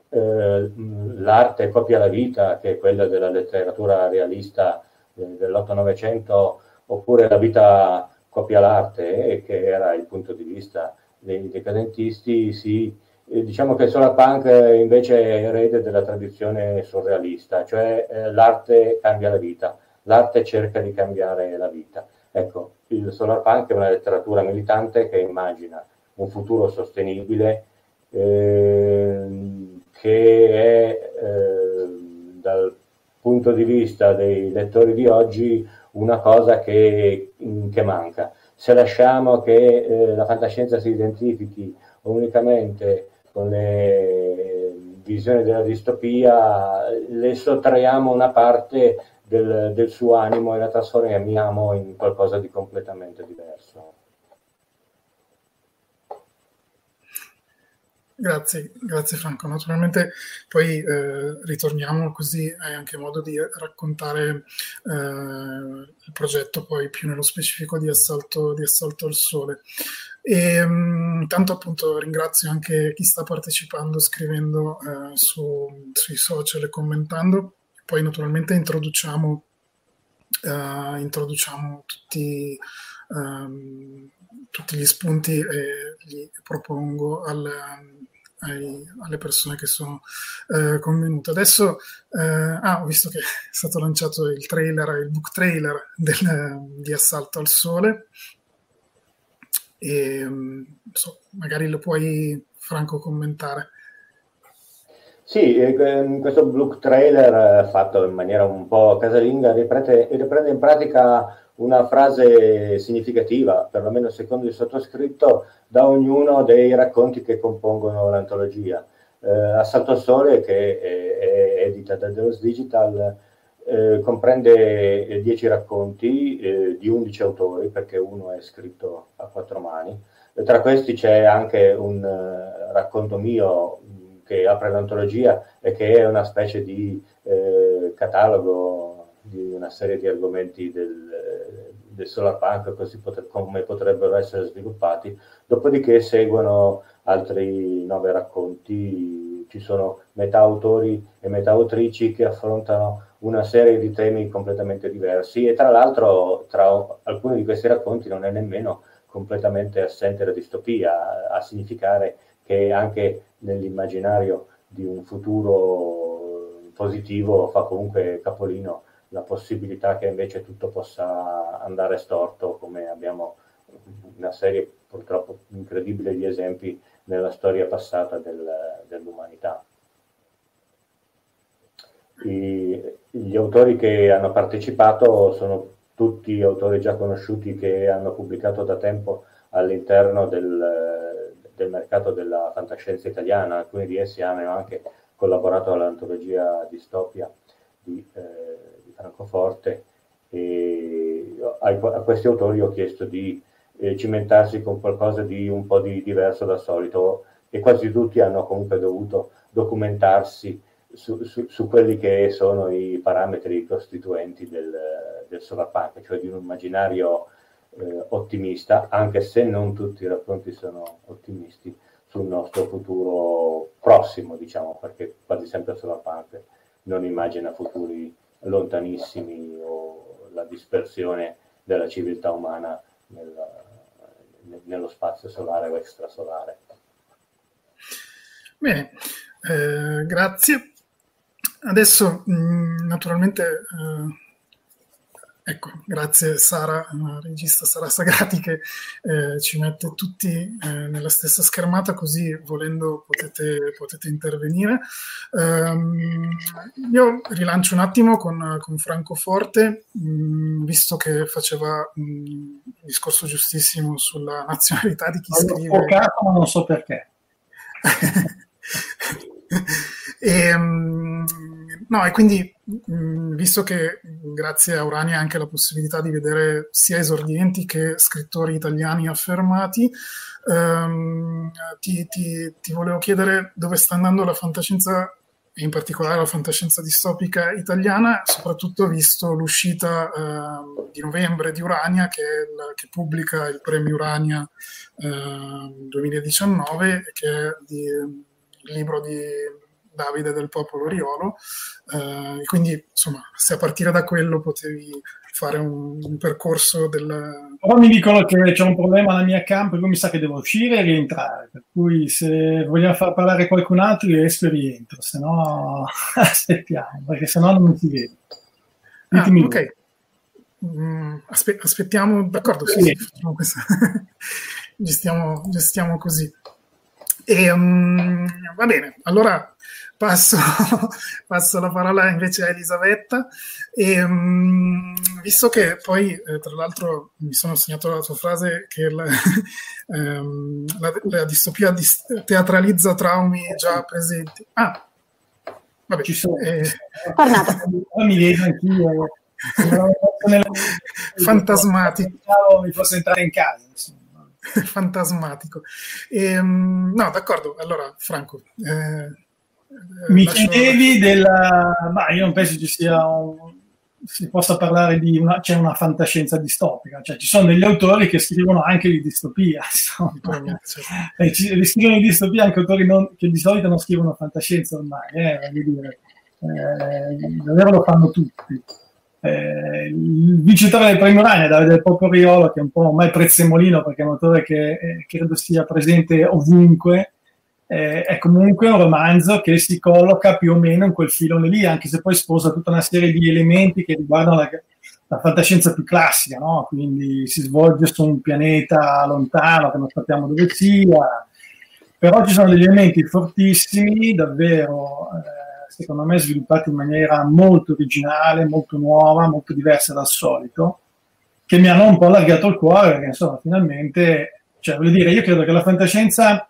eh, l'arte copia la vita, che è quella della letteratura realista eh, dell'otto novecento, oppure la vita copia l'arte, eh, che era il punto di vista dei decadentisti, sì, eh, diciamo che il solarpunk eh, invece è erede della tradizione surrealista, cioè eh, l'arte cambia la vita, l'arte cerca di cambiare la vita. Ecco, il solarpunk è una letteratura militante che immagina un futuro sostenibile, eh, che è, eh, dal punto di vista dei lettori di oggi, una cosa che, che manca. Se lasciamo che eh, la fantascienza si identifichi unicamente con le visioni della distopia, le sottraiamo una parte Del, del suo animo e la trasformiamo in qualcosa di completamente diverso. Grazie, grazie Franco. Naturalmente poi eh, ritorniamo, così hai anche modo di raccontare eh, il progetto poi più nello specifico di Assalto, di Assalto al Sole. E intanto appunto ringrazio anche chi sta partecipando, scrivendo eh, su, sui social e commentando. Poi naturalmente introduciamo, uh, introduciamo tutti, um, tutti gli spunti e li propongo al, ai, alle persone che sono uh, convenute. Adesso uh, ah, ho visto che è stato lanciato il trailer, il book trailer del, di Assalto al Sole. E, um, non so, magari lo puoi, Franco, commentare. Sì, eh, questo book trailer eh, fatto in maniera un po' casalinga riprende, riprende in pratica una frase significativa, perlomeno secondo il sottoscritto, da ognuno dei racconti che compongono l'antologia. Eh, Assalto al Sole, che è, è edita da Delos Digital, Eh, comprende dieci racconti eh, di undici autori, perché uno è scritto a quattro mani. E tra questi c'è anche un eh, racconto mio mh, che apre l'antologia e che è una specie di eh, catalogo di una serie di argomenti del, del solar punk, così pot- come potrebbero essere sviluppati. Dopodiché seguono altri nove racconti, ci sono metà autori e metà autrici che affrontano una serie di temi completamente diversi, e tra l'altro tra alcuni di questi racconti non è nemmeno completamente assente la distopia, a significare che anche nell'immaginario di un futuro positivo fa comunque capolino la possibilità che invece tutto possa andare storto, come abbiamo una serie purtroppo incredibile di esempi nella storia passata del, dell'umanità. I, gli autori che hanno partecipato sono tutti autori già conosciuti che hanno pubblicato da tempo all'interno del, del mercato della fantascienza italiana. Alcuni di essi hanno anche collaborato all'antologia Distopia di, eh, di Franco Forte, e a, a questi autori ho chiesto di eh, cimentarsi con qualcosa di un po' di diverso dal solito, e quasi tutti hanno comunque dovuto documentarsi Su, su, su quelli che sono i parametri costituenti del, del solarpunk, cioè di un immaginario eh, ottimista, anche se non tutti i racconti sono ottimisti sul nostro futuro prossimo, diciamo, perché quasi sempre il solarpunk non immagina futuri lontanissimi o la dispersione della civiltà umana nella, nello spazio solare o extrasolare. Bene, eh, grazie. Adesso mh, naturalmente, eh, ecco, grazie Sara, la regista Sara Sagrati, che eh, ci mette tutti eh, nella stessa schermata, così volendo potete, potete intervenire. Um, io rilancio un attimo con, con Franco Forte, mh, visto che faceva un discorso giustissimo sulla nazionalità di chi allora, scrive. Ho capo, ma non so perché. E, no, e quindi visto che grazie a Urania anche la possibilità di vedere sia esordienti che scrittori italiani affermati, ehm, ti, ti, ti volevo chiedere dove sta andando la fantascienza, in particolare la fantascienza distopica italiana, soprattutto visto l'uscita eh, di novembre di Urania, che, la, che pubblica il premio Urania eh, duemiladiciannove, che è di, il libro di Davide Del Popolo Oriolo, eh, quindi insomma, se a partire da quello potevi fare un, un percorso del... Però mi dicono che c'è un problema alla mia camp, io mi sa che devo uscire e rientrare, per cui se vogliamo far parlare qualcun altro io esco e rientro, se no aspettiamo, perché se no non si vede. Ah, ok, mm, aspe- aspettiamo, d'accordo, sì, sì, facciamo questa. gestiamo, gestiamo così. E, um, va bene, allora passo, passo la parola invece a Elisabetta, e, um, visto che poi eh, tra l'altro mi sono segnato la tua frase che la, ehm, la, la distopia dist- teatralizza traumi già presenti. Ah, vabbè, ci sono eh, mi vedo anch'io fantasmati, mi posso entrare in casa, insomma. Fantasmatico. E, no, d'accordo. Allora, Franco, eh, mi lascio... chiedevi della. Ma io non penso ci sia. Un... si possa parlare di una. C'è una fantascienza distopica. Cioè, ci sono degli autori che scrivono anche di distopia. E ci, scrivono di distopia anche autori non, che di solito non scrivono fantascienza ormai. Eh, voglio dire, eh, davvero lo fanno tutti. Eh, il vincitore del premio Urania, Davide Del Popolo Oriolo, che è un po' ormai prezzemolino perché è un autore che eh, credo sia presente ovunque, eh, è comunque un romanzo che si colloca più o meno in quel filone lì, anche se poi sposa tutta una serie di elementi che riguardano la, la fantascienza più classica, no? Quindi si svolge su un pianeta lontano che non sappiamo dove sia, però ci sono degli elementi fortissimi, davvero eh, secondo me sviluppati in maniera molto originale, molto nuova, molto diversa dal solito, che mi hanno un po' allargato il cuore, perché insomma finalmente, cioè voglio dire, io credo che la fantascienza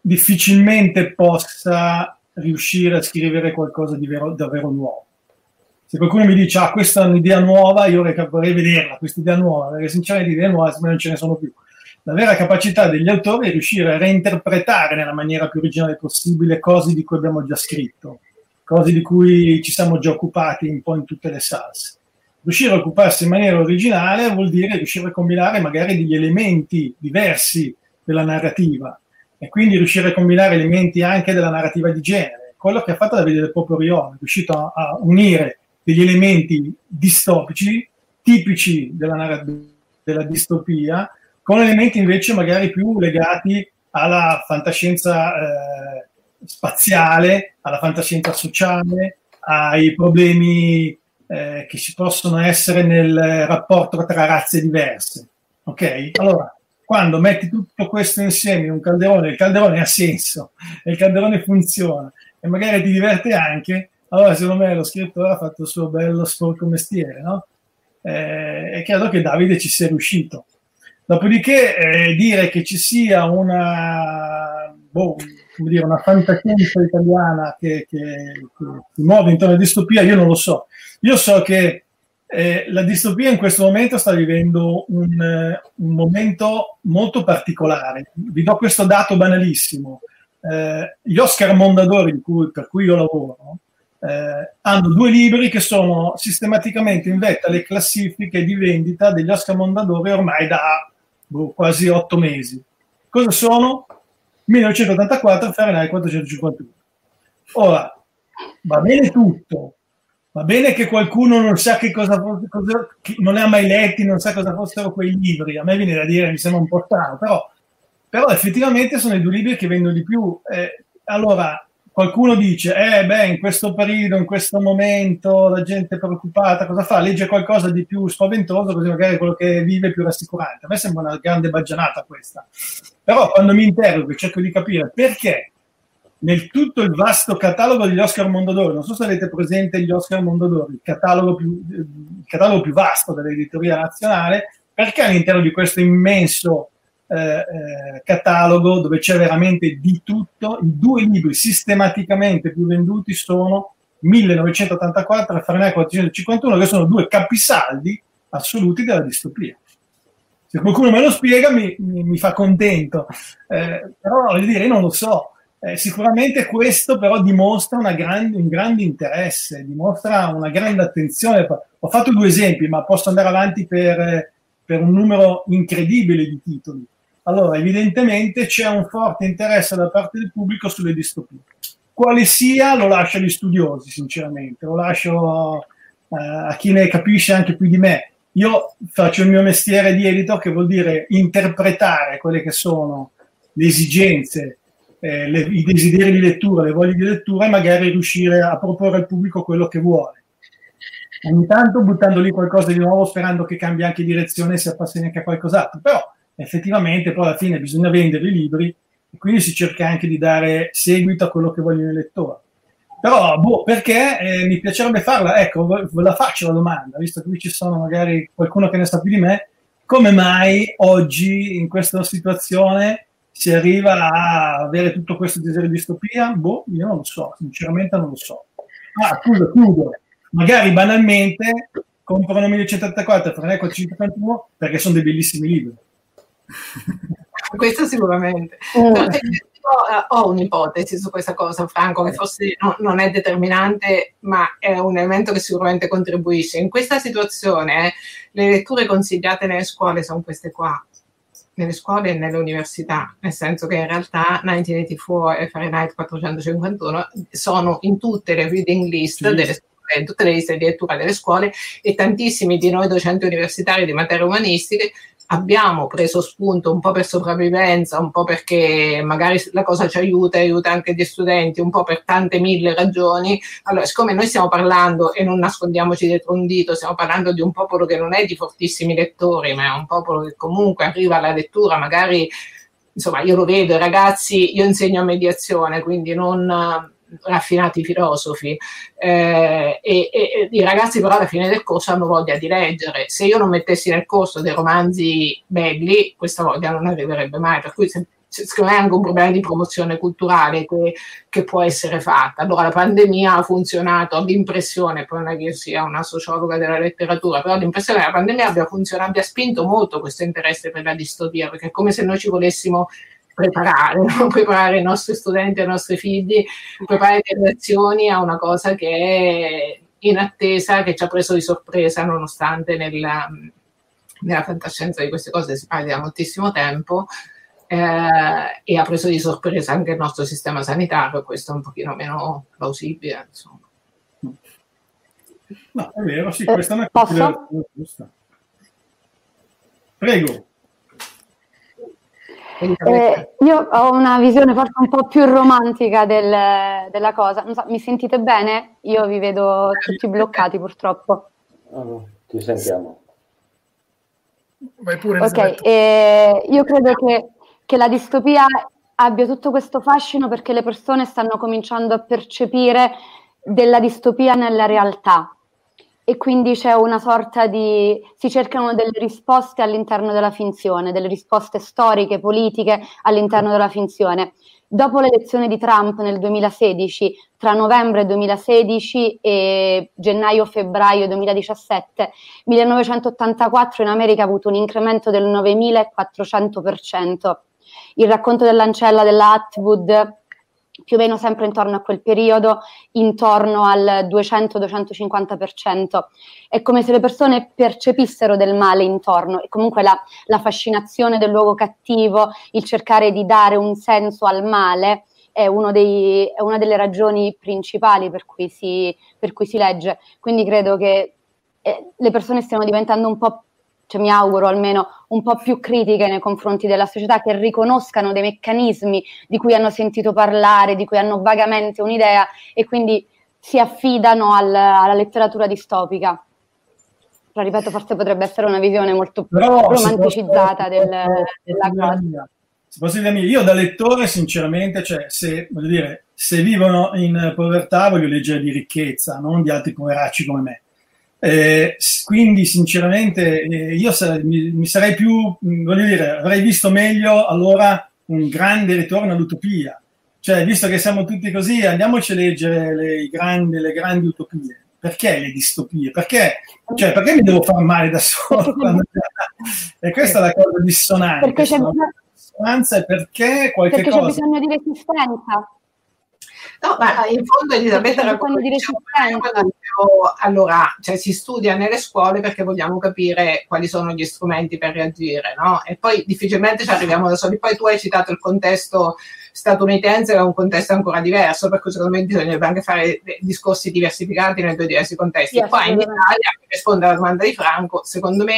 difficilmente possa riuscire a scrivere qualcosa di vero, davvero nuovo. se qualcuno mi dice ah, questa è un'idea nuova, io vorrei vederla, questa idea nuova, perché sinceramente idee nuove non ce ne sono più. La vera capacità degli autori è riuscire a reinterpretare nella maniera più originale possibile cose di cui abbiamo già scritto, cose di cui ci siamo già occupati un po' in tutte le salse. Riuscire a occuparsi in maniera originale vuol dire riuscire a combinare magari degli elementi diversi della narrativa e quindi riuscire a combinare elementi anche della narrativa di genere. Quello che ha fatto Davide del Poporione, è riuscito a, a unire degli elementi distopici, tipici della, della distopia, con elementi invece magari più legati alla fantascienza eh, spaziale, alla fantascienza sociale, ai problemi Eh, che ci possono essere nel rapporto tra razze diverse. Ok? Allora, quando metti tutto questo insieme in un calderone, il calderone ha senso, il calderone funziona e magari ti diverte anche, allora secondo me lo scrittore ha fatto il suo bello sporco mestiere, no? Eh, è chiaro che Davide ci sia riuscito. Dopodiché eh, dire che ci sia una boh, come dire, una fantascienza italiana che, che, che si muove intorno alla distopia, io non lo so. Io so che eh, la distopia in questo momento sta vivendo un, eh, un momento molto particolare. Vi do questo dato banalissimo. Eh, gli Oscar Mondadori, di cui, per cui io lavoro, eh, hanno due libri che sono sistematicamente in vetta alle classifiche di vendita degli Oscar Mondadori ormai da boh, quasi otto mesi. Cosa sono? millenovecentottantaquattro e Fahrenheit quattrocentocinquantuno. Ora, va bene tutto, va bene che qualcuno non sa che cosa, cosa non ne ha mai letti, non sa cosa fossero quei libri, a me viene da dire, mi sembra un po' strano, però, però effettivamente sono i due libri che vendono di più. Eh, allora, qualcuno dice, eh beh, in questo periodo, in questo momento, la gente è preoccupata, cosa fa? Legge qualcosa di più spaventoso, così magari quello che vive è più rassicurante. A me sembra una grande baggianata questa. Però quando mi interrogo e cerco di capire perché nel tutto il vasto catalogo degli Oscar Mondadori, non so se avete presente gli Oscar Mondadori, il catalogo più, il catalogo più vasto dell'editoria nazionale, perché all'interno di questo immenso eh, eh, catalogo dove c'è veramente di tutto, i due libri sistematicamente più venduti sono millenovecentottantaquattro e Fahrenheit quattrocentocinquantuno, che sono due capisaldi assoluti della distopia. Se qualcuno me lo spiega mi, mi, mi fa contento, eh, però voglio dire, io non lo so. Eh, sicuramente questo però dimostra una grande, un grande interesse, dimostra una grande attenzione. Ho fatto due esempi, ma posso andare avanti per, per un numero incredibile di titoli. Allora, evidentemente c'è un forte interesse da parte del pubblico sulle distopie. Quale sia lo lascio agli studiosi, sinceramente, lo lascio eh, a chi ne capisce anche più di me. Io faccio il mio mestiere di editor, che vuol dire interpretare quelle che sono le esigenze, eh, le, i desideri di lettura, le voglie di lettura, e magari riuscire a proporre al pubblico quello che vuole. Ogni tanto buttando lì qualcosa di nuovo, sperando che cambi anche direzione e si appassioni anche a qualcos'altro. Però effettivamente poi alla fine bisogna vendere i libri e quindi si cerca anche di dare seguito a quello che vogliono i lettori. Però, boh, perché eh, mi piacerebbe farla, ecco, ve la faccio la domanda, visto che qui ci sono magari qualcuno che ne sa più di me, come mai oggi in questa situazione si arriva a avere tutto questo desiderio di distopia? Boh, io non lo so, sinceramente non lo so. Ah, scusa, chiudo, magari banalmente comprano millenovecentottantaquattro, Fahrenheit quattrocentocinquantuno, perché sono dei bellissimi libri. Questo sicuramente. Oh. Ho un'ipotesi su questa cosa, Franco, che forse no, non è determinante, ma è un elemento che sicuramente contribuisce. In questa situazione eh, le letture consigliate nelle scuole sono queste qua, nelle scuole e nelle università, nel senso che in realtà millenovecentottantaquattro e Fahrenheit quattrocentocinquantuno sono in tutte le reading list sì. delle scuole, tutte le liste di lettura delle scuole, e tantissimi di noi docenti universitari di materie umanistiche abbiamo preso spunto un po' per sopravvivenza, un po' perché magari la cosa ci aiuta, aiuta anche gli studenti, un po' per tante mille ragioni. Allora, siccome noi stiamo parlando, e non nascondiamoci dietro un dito, stiamo parlando di un popolo che non è di fortissimi lettori, ma è un popolo che comunque arriva alla lettura, magari, insomma, io lo vedo, i ragazzi, io insegno a mediazione, quindi non raffinati filosofi, eh, e, e i ragazzi però alla fine del corso hanno voglia di leggere. Se io non mettessi nel corso dei romanzi belli, questa voglia non arriverebbe mai, per cui se, secondo me è anche un problema di promozione culturale che, che può essere fatta. Allora la pandemia ha funzionato, ho l'impressione, poi non è che io sia una sociologa della letteratura, però ho l'impressione che la pandemia abbia funzionato, abbia spinto molto questo interesse per la distopia, perché è come se noi ci volessimo preparare, no? Preparare i nostri studenti, i nostri figli, preparare le relazioni a una cosa che è in attesa, che ci ha preso di sorpresa, nonostante nella, nella fantascienza di queste cose si parli da moltissimo tempo, eh, e ha preso di sorpresa anche il nostro sistema sanitario, questo è un pochino meno plausibile, insomma. No, è vero, sì, questa è una cosa giusta. Prego. Eh, io ho una visione forse un po' più romantica del, della cosa. Non so, mi sentite bene? Io vi vedo tutti bloccati, purtroppo. Oh, ti sentiamo. Vai pure. Ok, eh, io credo che, che la distopia abbia tutto questo fascino perché le persone stanno cominciando a percepire della distopia nella realtà e quindi c'è una sorta di, si cercano delle risposte all'interno della finzione, delle risposte storiche, politiche all'interno della finzione. Dopo l'elezione di Trump nel duemilasedici, tra novembre duemilasedici e gennaio-febbraio duemiladiciassette, millenovecentottantaquattro in America ha avuto un incremento del novemilaquattrocento per cento. Il racconto dell'ancella della Atwood, più o meno sempre intorno a quel periodo, intorno al duecento duecentocinquanta per cento. È come se le persone percepissero del male intorno e comunque la, la fascinazione del luogo cattivo, il cercare di dare un senso al male è, uno dei, è una delle ragioni principali per cui si, per cui si legge. Quindi credo che eh, le persone stiano diventando un po', cioè mi auguro almeno, un po' più critiche nei confronti della società, che riconoscano dei meccanismi di cui hanno sentito parlare, di cui hanno vagamente un'idea e quindi si affidano al, alla letteratura distopica. Però ripeto, forse potrebbe essere una visione molto più Però, romanticizzata del, della cosa. Se posso dirmi, io da lettore sinceramente, cioè, se, voglio dire, se vivono in povertà voglio leggere di ricchezza, non di altri poveracci come me. Eh, quindi sinceramente eh, io sarei, mi, mi sarei più, voglio dire, avrei visto meglio allora un grande ritorno all'utopia, cioè visto che siamo tutti così andiamoci a leggere le grandi, le grandi utopie, perché le distopie, perché, cioè, perché mi devo far male da solo? E questa è la cosa dissonante, perché c'è bisogno, dissonanza è perché qualche perché cosa, c'è bisogno di resistenza. No, ma in fondo Elisabetta era come dicevo, allora, cioè, si studia nelle scuole perché vogliamo capire quali sono gli strumenti per reagire, no? E poi difficilmente ci arriviamo da soli. Poi tu hai citato il contesto statunitense, era un contesto ancora diverso, per cui secondo me bisognerebbe anche fare discorsi diversificati nei due diversi contesti. Sì, qua in Italia, per rispondere alla domanda di Franco, secondo me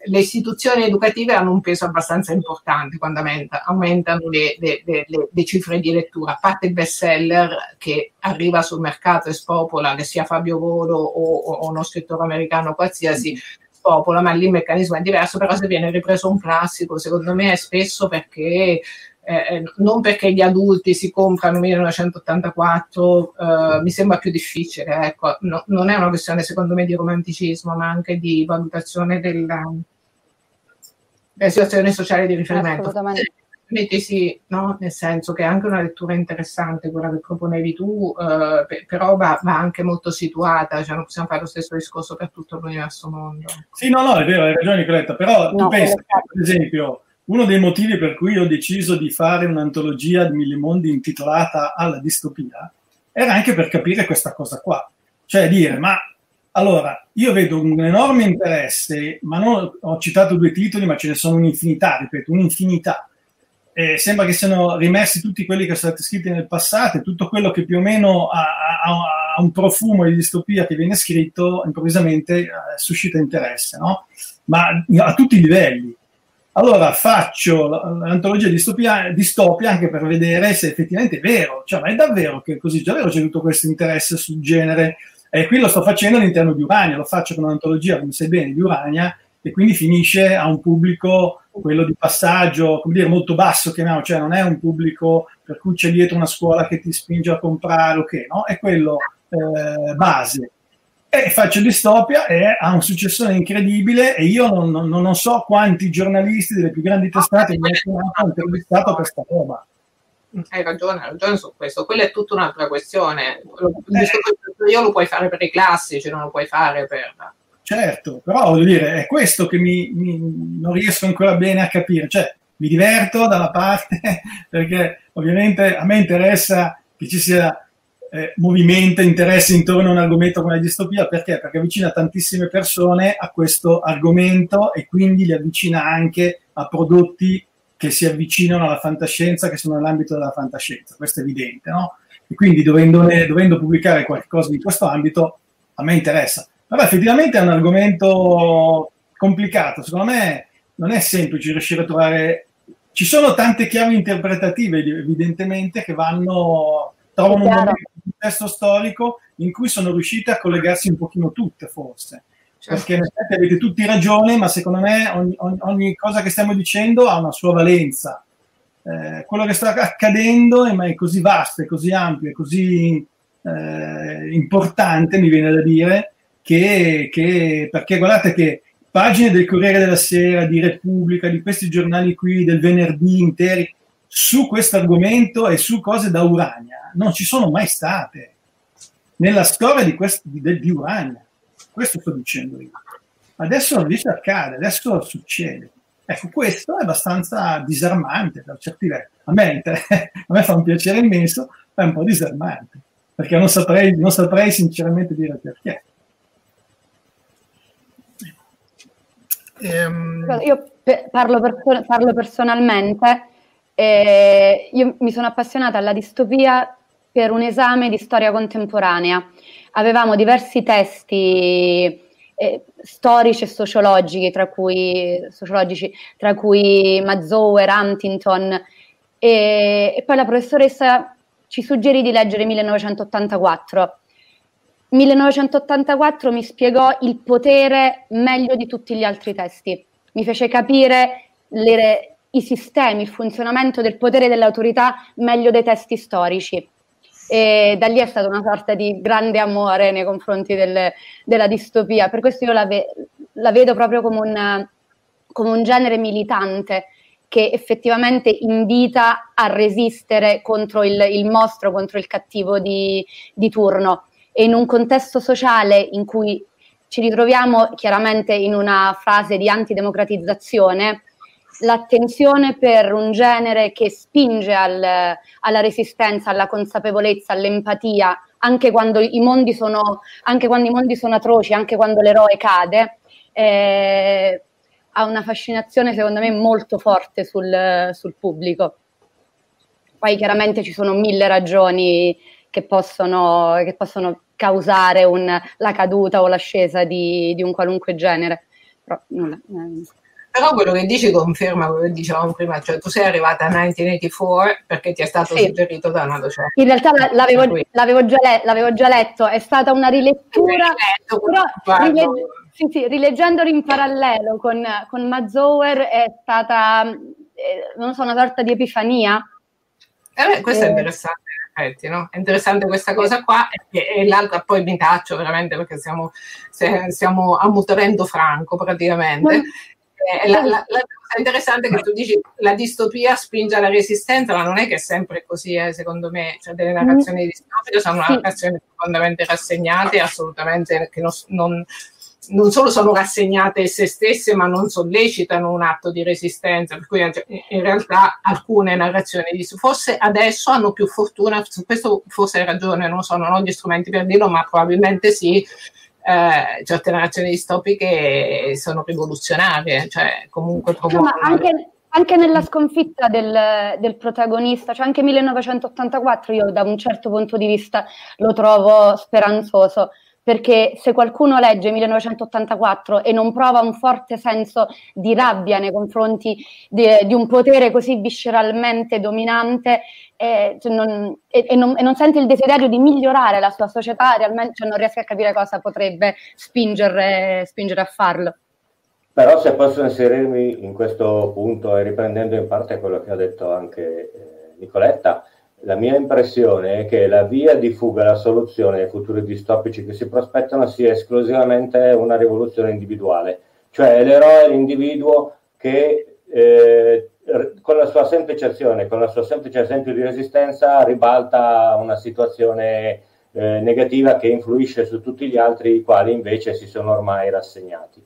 le istituzioni educative hanno un peso abbastanza importante quando aumentano le, le, le, le cifre di lettura, a parte il bestseller che arriva sul mercato e spopola, che sia Fabio Volo o, o uno scrittore americano qualsiasi, spopola, ma lì il meccanismo è diverso. Però se viene ripreso un classico, secondo me è spesso perché... Eh, non perché gli adulti si comprano millenovecentottantaquattro, eh, mi sembra più difficile, ecco. No, non è una questione secondo me di romanticismo, ma anche di valutazione della, della situazione sociale di riferimento. Metti sì, no? Nel senso che è anche una lettura interessante quella che proponevi tu, eh, però va, va anche molto situata, cioè non possiamo fare lo stesso discorso per tutto l'universo mondo. Sì, no, no, è vero, hai ragione Nicoletta, però no, tu pensi che, per esempio, uno dei motivi per cui ho deciso di fare un'antologia di Mille Mondi intitolata alla distopia era anche per capire questa cosa qua. Cioè dire, ma allora, io vedo un enorme interesse, ma non, ho citato due titoli, ma ce ne sono un'infinità, ripeto, un'infinità. Eh, sembra che siano rimessi tutti quelli che sono stati scritti nel passato, e tutto quello che più o meno ha, ha, ha un profumo di distopia che viene scritto, improvvisamente eh, suscita interesse, no? Ma a tutti i livelli. Allora faccio l'antologia distopia, distopia anche per vedere se effettivamente è vero, cioè ma è davvero che è così, davvero c'è tutto questo interesse sul genere, e qui lo sto facendo all'interno di Urania, lo faccio con un'antologia, come sai bene, di Urania, e quindi finisce a un pubblico, quello di passaggio, come dire, molto basso, chiamiamo, cioè non è un pubblico per cui c'è dietro una scuola che ti spinge a comprare, ok, no? È quello eh, base. E faccio Distopia e ha un successone incredibile, e io non, non, non so quanti giornalisti delle più grandi testate mi hanno intervistato per sta roba. Hai ragione, hai ragione su questo. Quella è tutta un'altra questione. Eh, io lo puoi fare per i classici, non lo puoi fare per... Certo, però voglio dire, è questo che mi, mi non riesco ancora bene a capire. Cioè, mi diverto da una parte, perché ovviamente a me interessa che ci sia... Eh, movimento, interesse intorno a un argomento come la distopia, perché? Perché avvicina tantissime persone a questo argomento e quindi li avvicina anche a prodotti che si avvicinano alla fantascienza, che sono nell'ambito della fantascienza, questo è evidente, no? E quindi dovendone, dovendo pubblicare qualcosa di questo ambito, a me interessa. Però effettivamente è un argomento complicato, secondo me non è semplice riuscire a trovare, ci sono tante chiavi interpretative evidentemente che vanno, trovano un momento, un testo storico in cui sono riuscite a collegarsi un pochino tutte, forse, certo. Perché in effetti avete tutti ragione, ma secondo me ogni, ogni, ogni cosa che stiamo dicendo ha una sua valenza, eh, quello che sta accadendo è, ma è così vasto, è così ampio, è così eh, importante, mi viene da dire che, che perché guardate che pagine del Corriere della Sera, di Repubblica, di questi giornali qui del venerdì interi su questo argomento e su cose da Urania non ci sono mai state nella storia di, quest- di-, di Urania. Questo sto dicendo io. Adesso invece accade, adesso succede. Ecco, questo è abbastanza disarmante per certi versi. A me, a me fa un piacere immenso, ma è un po' disarmante, perché non saprei, non saprei sinceramente dire perché. Um... Io pe- parlo, perso- parlo personalmente. Eh, io mi sono appassionata alla distopia per un esame di storia contemporanea. Avevamo diversi testi eh, storici e sociologici, tra cui, sociologici, tra cui Mazower, Huntington, e, e poi la professoressa ci suggerì di leggere millenovecentottantaquattro. millenovecentottantaquattro mi spiegò il potere meglio di tutti gli altri testi, mi fece capire le... i sistemi, il funzionamento del potere dell'autorità meglio dei testi storici, e da lì è stata una sorta di grande amore nei confronti del, della distopia. Per questo io la, ve, la vedo proprio come un, come un genere militante che effettivamente invita a resistere contro il, il mostro, contro il cattivo di, di turno, e in un contesto sociale in cui ci ritroviamo chiaramente in una fase di antidemocratizzazione, l'attenzione per un genere che spinge al, alla resistenza, alla consapevolezza, all'empatia, anche quando i mondi sono, anche quando i mondi sono atroci, anche quando l'eroe cade, eh, ha una fascinazione secondo me molto forte sul, sul pubblico. Poi chiaramente ci sono mille ragioni che possono, che possono causare un, la caduta o l'ascesa di, di un qualunque genere. Però nulla. Però quello che dici conferma quello che dicevamo prima, cioè tu sei arrivata a millenovecentonovantaquattro perché ti è stato sì. suggerito da una docente. In realtà l'avevo, l'avevo, già, le, l'avevo già letto, è stata una rilettura, letto, però rileg- sì, sì, rileggendolo in parallelo con, con Mazower è stata, eh, non so, una sorta di epifania. Eh beh, questo eh. è interessante. No? È interessante questa cosa qua, e, e l'altra poi mi taccio veramente perché stiamo, stiamo ammutolendo Franco praticamente. Mm. La, la, la cosa interessante è che tu dici la distopia spinge alla resistenza, ma non è che è sempre così, eh, secondo me, cioè delle narrazioni distopiche sono sì. narrazioni profondamente rassegnate, assolutamente che non, non, non solo sono rassegnate se stesse, ma non sollecitano un atto di resistenza, per cui in realtà alcune narrazioni forse adesso hanno più fortuna, su questo forse hai ragione, non so, non ho gli strumenti per dirlo, ma probabilmente sì. Eh, certe narrazioni distopiche sono rivoluzionarie, cioè comunque no, ma anche, anche nella sconfitta del, del protagonista, cioè anche millenovecentottantaquattro io da un certo punto di vista lo trovo speranzoso, perché se qualcuno legge millenovecentottantaquattro e non prova un forte senso di rabbia nei confronti di, di un potere così visceralmente dominante, E, cioè non, e, e, non, e non sente il desiderio di migliorare la sua società, realmente cioè non riesco a capire cosa potrebbe spingere, spingere a farlo. Però se posso inserirmi in questo punto e riprendendo in parte quello che ha detto anche eh, Nicoletta, La mia impressione è che la via di fuga alla soluzione ai futuri distopici che si prospettano sia esclusivamente una rivoluzione individuale, cioè l'eroe è l'individuo che eh, con la sua semplice azione, con la sua semplice esempio di resistenza ribalta una situazione eh, negativa che influisce su tutti gli altri, i quali invece si sono ormai rassegnati.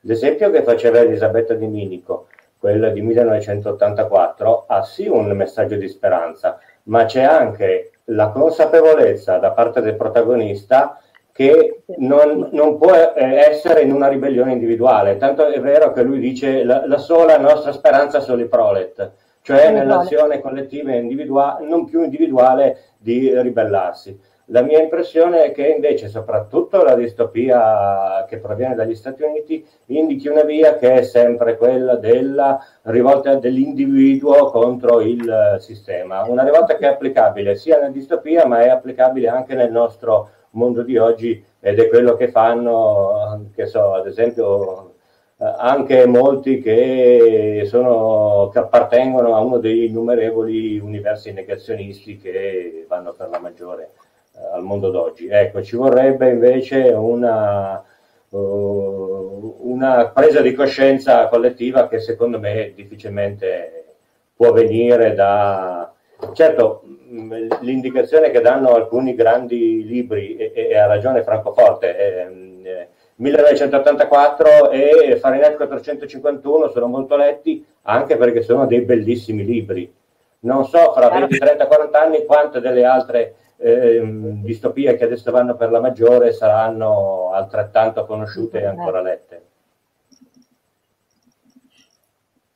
L'esempio che faceva Elisabetta Di Minico, quella di millenovecentottantaquattro, ha sì un messaggio di speranza, ma c'è anche la consapevolezza da parte del protagonista che non, non può essere in una ribellione individuale, tanto è vero che lui dice la, la sola nostra speranza sono i prolet, cioè nell'azione collettiva e individuale, non più individuale, di ribellarsi. La mia impressione è che invece soprattutto la distopia che proviene dagli Stati Uniti indichi una via che è sempre quella della rivolta dell'individuo contro il sistema, una rivolta che è applicabile sia nella distopia ma è applicabile anche nel nostro mondo di oggi, ed è quello che fanno, che so, ad esempio anche molti che, sono, che appartengono a uno dei innumerevoli universi negazionisti che vanno per la maggiore al mondo d'oggi. Ecco, ci vorrebbe invece una, uh, una presa di coscienza collettiva che secondo me difficilmente può venire da... Certo, l'indicazione che danno alcuni grandi libri, e, e ha ragione Franco Forte, eh, millenovecentottantaquattro e Fahrenheit quattrocentocinquantuno sono molto letti, anche perché sono dei bellissimi libri. Non so fra venti, trenta, quaranta anni quante delle altre Eh, distopie che adesso vanno per la maggiore saranno altrettanto conosciute e ancora lette.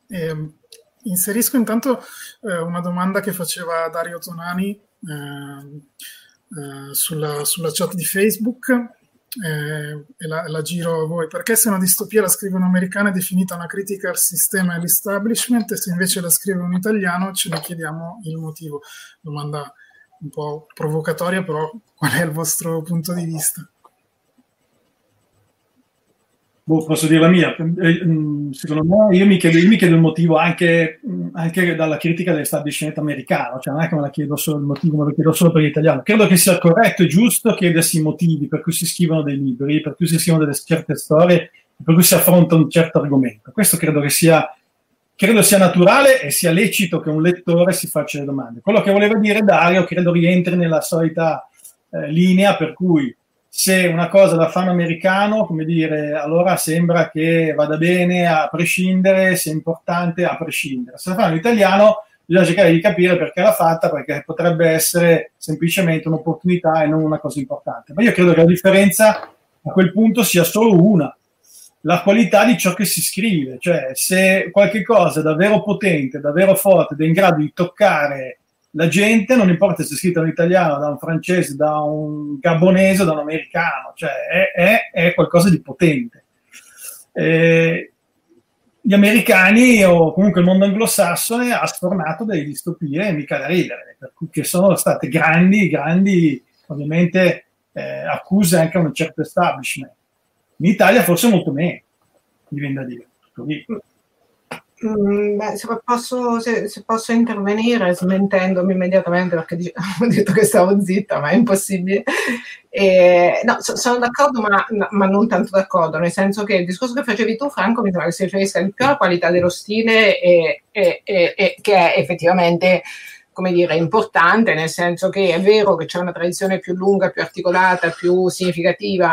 Eh, inserisco intanto eh, una domanda che faceva Dario Zonani eh, eh, sulla, sulla chat di Facebook, eh, e la, la giro a voi. Perché se una distopia la scrive un'americana è definita una critica al sistema e all'establishment, e se invece la scrive un italiano ce ne chiediamo il motivo? Domanda un po' provocatoria, però qual è il vostro punto di vista? Boh, posso dire la mia? Secondo me, io mi chiedo, io mi chiedo il motivo anche, anche dalla critica dell'establishment americano, cioè non è che me la chiedo solo il motivo, me lo chiedo solo per l'italiano. Credo che sia corretto e giusto chiedersi i motivi per cui si scrivono dei libri, per cui si scrivono delle certe storie, per cui si affronta un certo argomento. Questo credo che sia... Credo sia naturale e sia lecito che un lettore si faccia le domande. Quello che voleva dire Dario credo rientri nella solita eh, linea per cui se una cosa la fa un americano, come dire, allora sembra che vada bene a prescindere, se è importante a prescindere. Se la fa un italiano bisogna cercare di capire perché l'ha fatta, perché potrebbe essere semplicemente un'opportunità e non una cosa importante. Ma io credo che la differenza a quel punto sia solo una: la qualità di ciò che si scrive. Cioè se qualche cosa è davvero potente, davvero forte, ed è in grado di toccare la gente, non importa se è scritta da un italiano, da un francese, da un gabonese, da un americano, cioè è, è, è qualcosa di potente. Eh, gli americani, o comunque il mondo anglosassone, ha sfornato delle distopie mica da ridere, per cui, che sono state grandi, grandi, ovviamente eh, accuse anche a un certo establishment. In Italia forse molto meno, mi viene da dire. Mm, beh, se, posso, se, se posso intervenire smentendomi immediatamente, perché dic- ho detto che stavo zitta, ma è impossibile. E, no, so, sono d'accordo, ma, ma non tanto d'accordo, nel senso che il discorso che facevi tu, Franco, mi sembra che si riferisse più alla qualità dello stile, e, e, e, e, che è effettivamente... come dire, importante, nel senso che è vero che c'è una tradizione più lunga, più articolata, più significativa,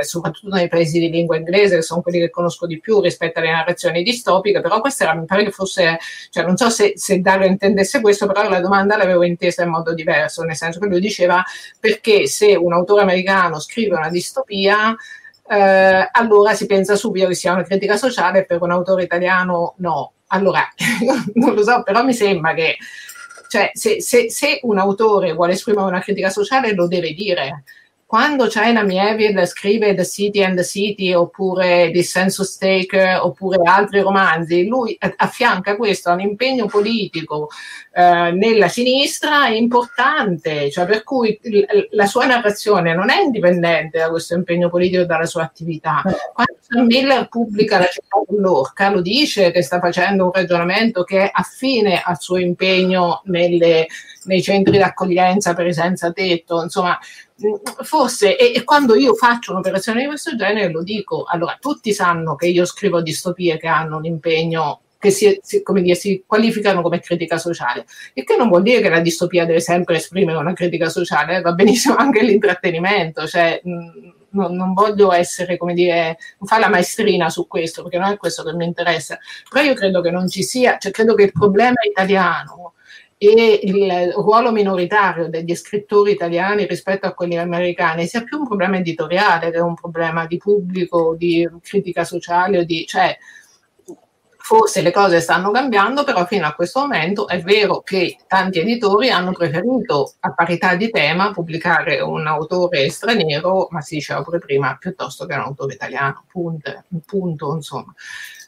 eh, soprattutto nei paesi di lingua inglese, che sono quelli che conosco di più rispetto alle narrazioni distopiche, però questa era, mi pare che fosse, cioè non so se, se Dario intendesse questo, però la domanda l'avevo intesa in modo diverso, nel senso che lui diceva perché se un autore americano scrive una distopia, eh, allora si pensa subito che sia una critica sociale, per un autore italiano no. Allora, non lo so, però mi sembra che Cioè, se, se, se un autore vuole esprimere una critica sociale lo deve dire, quando China Mieville scrive The City and the City oppure The Census Taker oppure altri romanzi, lui affianca questo a un impegno politico eh, nella sinistra importante, cioè per cui la sua narrazione non è indipendente da questo impegno politico e dalla sua attività. Quando Miller pubblica La città dell'orca lo dice che sta facendo un ragionamento che è affine al suo impegno nelle, nei centri d'accoglienza per i senza tetto, insomma. Forse, e, e quando io faccio un'operazione di questo genere lo dico, allora tutti sanno che io scrivo distopie che hanno un impegno, che si, si, come dire, si qualificano come critica sociale, e che non vuol dire che la distopia deve sempre esprimere una critica sociale, eh, va benissimo anche l'intrattenimento, cioè mh, non, non voglio essere, come dire, non fare la maestrina su questo, perché non è questo che mi interessa, però io credo che non ci sia, cioè credo che il problema italiano e il ruolo minoritario degli scrittori italiani rispetto a quelli americani sia più un problema editoriale che un problema di pubblico, di critica sociale, di, cioè forse le cose stanno cambiando, però fino a questo momento è vero che tanti editori hanno preferito a parità di tema pubblicare un autore straniero, ma si diceva pure prima, piuttosto che un autore italiano, punto, punto insomma.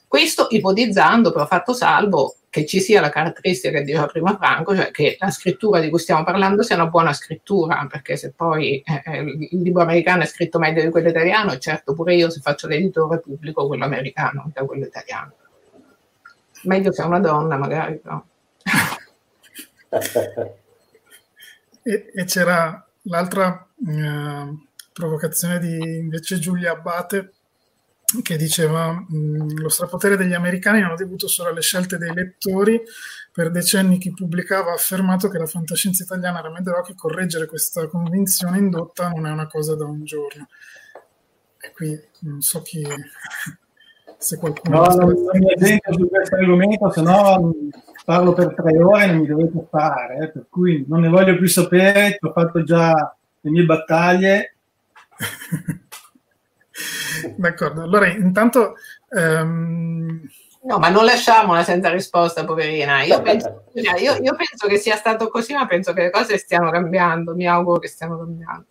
Questo ipotizzando, però fatto salvo che ci sia la caratteristica che diceva prima Franco, cioè che la scrittura di cui stiamo parlando sia una buona scrittura, perché se poi eh, il libro americano è scritto meglio di quello italiano, certo pure io se faccio l'editore pubblico quello americano da quello italiano. Meglio se è una donna magari, però. e, e c'era l'altra eh, provocazione di invece Giulia Abbate, che diceva mh, lo strapotere degli americani non è dovuto solo alle scelte dei lettori. Per decenni chi pubblicava ha affermato che la fantascienza italiana era mediocre, che correggere questa convinzione indotta non è una cosa da un giorno. E qui non so chi, se qualcuno... No, non mi esento su questo argomento, se no parlo per tre ore e non mi dovete sparare, eh, per cui non ne voglio più sapere, ho fatto già le mie battaglie. D'accordo, allora intanto um... no, ma non lasciamola senza risposta, poverina. Io penso, io, io penso che sia stato così, ma penso che le cose stiano cambiando, mi auguro che stiano cambiando.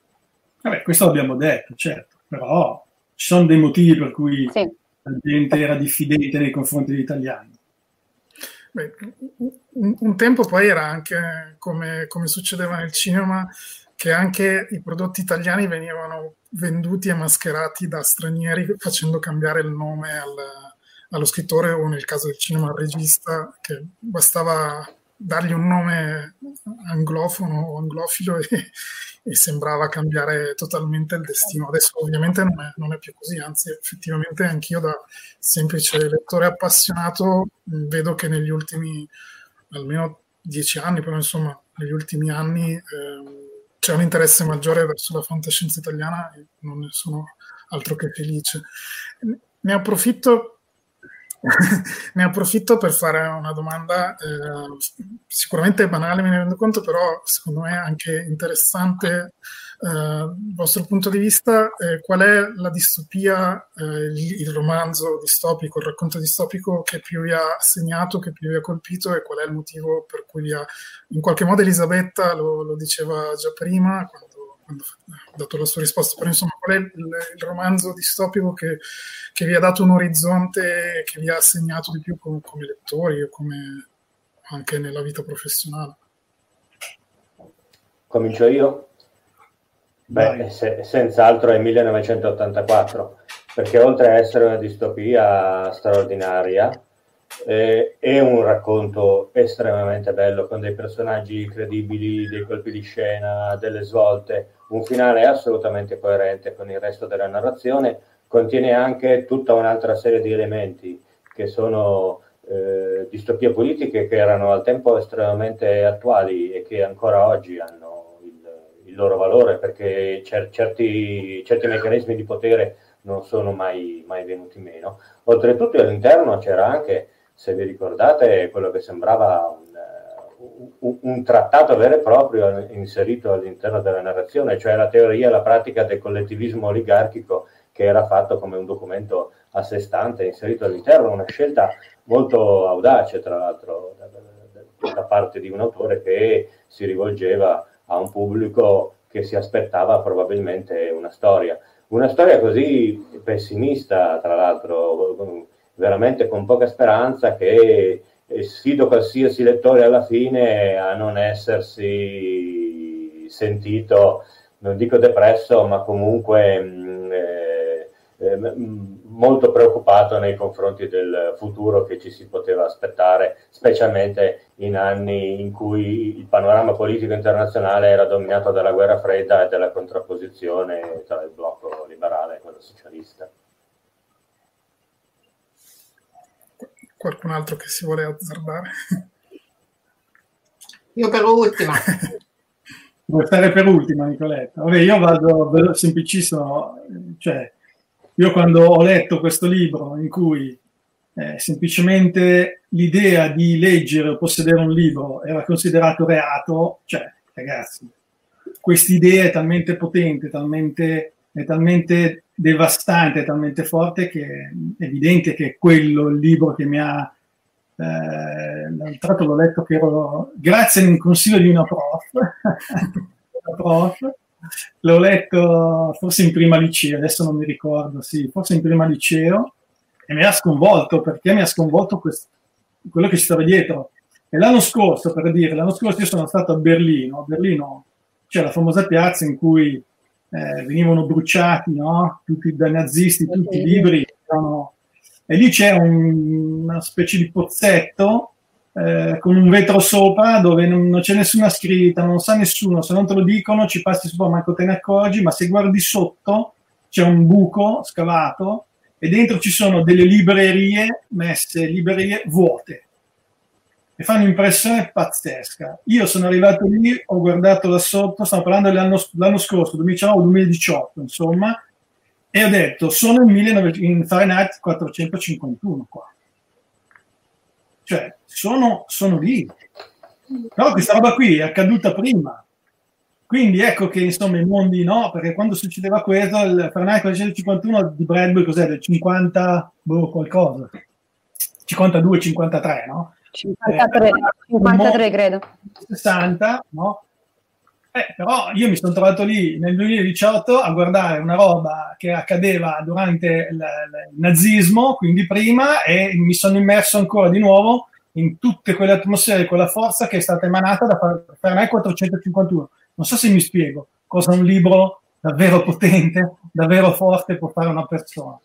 Vabbè, questo l'abbiamo detto, certo, però ci sono dei motivi per cui sì, la gente era diffidente nei confronti degli italiani. Beh, un, un tempo poi era anche come, come succedeva nel cinema, che anche i prodotti italiani venivano venduti e mascherati da stranieri facendo cambiare il nome al, allo scrittore o nel caso del cinema al regista, che bastava dargli un nome anglofono o anglofilo e, e sembrava cambiare totalmente il destino. Adesso ovviamente non è, non è più così, anzi effettivamente anch'io da semplice lettore appassionato vedo che negli ultimi almeno dieci anni, però insomma negli ultimi anni eh, c'è un interesse maggiore verso la fantascienza italiana e non ne sono altro che felice. Ne approfitto, ne approfitto per fare una domanda eh, sicuramente banale, me ne rendo conto, però secondo me anche interessante dal eh, vostro punto di vista. Eh, qual è la distopia, eh, il romanzo distopico, il racconto distopico che più vi ha segnato, che più vi ha colpito, e qual è il motivo per cui vi ha, in qualche modo Elisabetta lo, lo diceva già prima quando, quando ha dato la sua risposta, però insomma qual è il, il romanzo distopico che, che vi ha dato un orizzonte, che vi ha segnato di più come, come lettori o come anche nella vita professionale? Comincio io? Beh, se, senz'altro è millenovecentottantaquattro, perché oltre a essere una distopia straordinaria, eh, è un racconto estremamente bello, con dei personaggi incredibili, dei colpi di scena, delle svolte, un finale assolutamente coerente con il resto della narrazione, contiene anche tutta un'altra serie di elementi che sono eh, distopie politiche che erano al tempo estremamente attuali e che ancora oggi hanno loro valore, perché cer- certi, certi meccanismi di potere non sono mai, mai venuti meno. Oltretutto all'interno c'era anche, se vi ricordate, quello che sembrava un, un, un trattato vero e proprio inserito all'interno della narrazione, cioè la teoria e la pratica del collettivismo oligarchico, che era fatto come un documento a sé stante, inserito all'interno, una scelta molto audace tra l'altro da, da, da parte di un autore che si rivolgeva a un pubblico che si aspettava probabilmente una storia. Una storia così pessimista, tra l'altro, veramente con poca speranza, che sfido qualsiasi lettore alla fine a non essersi sentito, non dico depresso, ma comunque eh, eh, molto preoccupato nei confronti del futuro che ci si poteva aspettare, specialmente in anni in cui il panorama politico internazionale era dominato dalla guerra fredda e dalla contrapposizione tra il blocco liberale e quello socialista. Qualcun altro che si vuole azzardare? Io per ultima. Vuoi stare per ultima, Nicoletta? Vabbè, io vado semplicissimo, cioè io quando ho letto questo libro in cui eh, semplicemente l'idea di leggere o possedere un libro era considerato reato, cioè ragazzi, quest'idea è talmente potente, talmente, è talmente devastante, talmente forte, che è evidente che quello il libro che mi ha eh, tra l'altro l'ho letto che ero, grazie al consiglio di una prof, una prof l'ho letto forse in prima liceo, adesso non mi ricordo, sì, forse in prima liceo, e mi ha sconvolto, perché mi ha sconvolto questo, quello che ci stava dietro. E l'anno scorso, per dire, l'anno scorso io sono stato a Berlino, a Berlino c'è la famosa piazza in cui Eh, venivano bruciati, no? Tutti dai nazisti, tutti i libri, no? E lì c'è un, una specie di pozzetto eh, con un vetro sopra dove non, non c'è nessuna scritta, non sa nessuno, se non te lo dicono ci passi sopra, manco te ne accorgi, ma se guardi sotto c'è un buco scavato e dentro ci sono delle librerie messe, librerie vuote, e fanno un'impressione pazzesca. Io sono arrivato lì, ho guardato là sotto, stiamo parlando dell'anno, l'anno scorso, duemiladiciannove duemiladiciotto, insomma, e ho detto, sono in Fahrenheit quattrocentocinquantuno qua. Cioè, sono, sono lì. Però questa roba qui è accaduta prima. Quindi ecco che, insomma, i mondi no, perché quando succedeva questo, il Fahrenheit quattrocentocinquantuno di Bradbury, cos'è, del cinquanta, boh, qualcosa, cinquantadue cinquantatré, no? cinquantatré, cinquantatré credo, sessanta, no? Eh, però io mi sono trovato lì nel duemiladiciotto a guardare una roba che accadeva durante il, il nazismo, quindi prima, e mi sono immerso ancora di nuovo in tutte quelle atmosfere, quella forza che è stata emanata da Fahrenheit quattrocentocinquantuno. Non so se mi spiego cosa un libro davvero potente, davvero forte può fare una persona.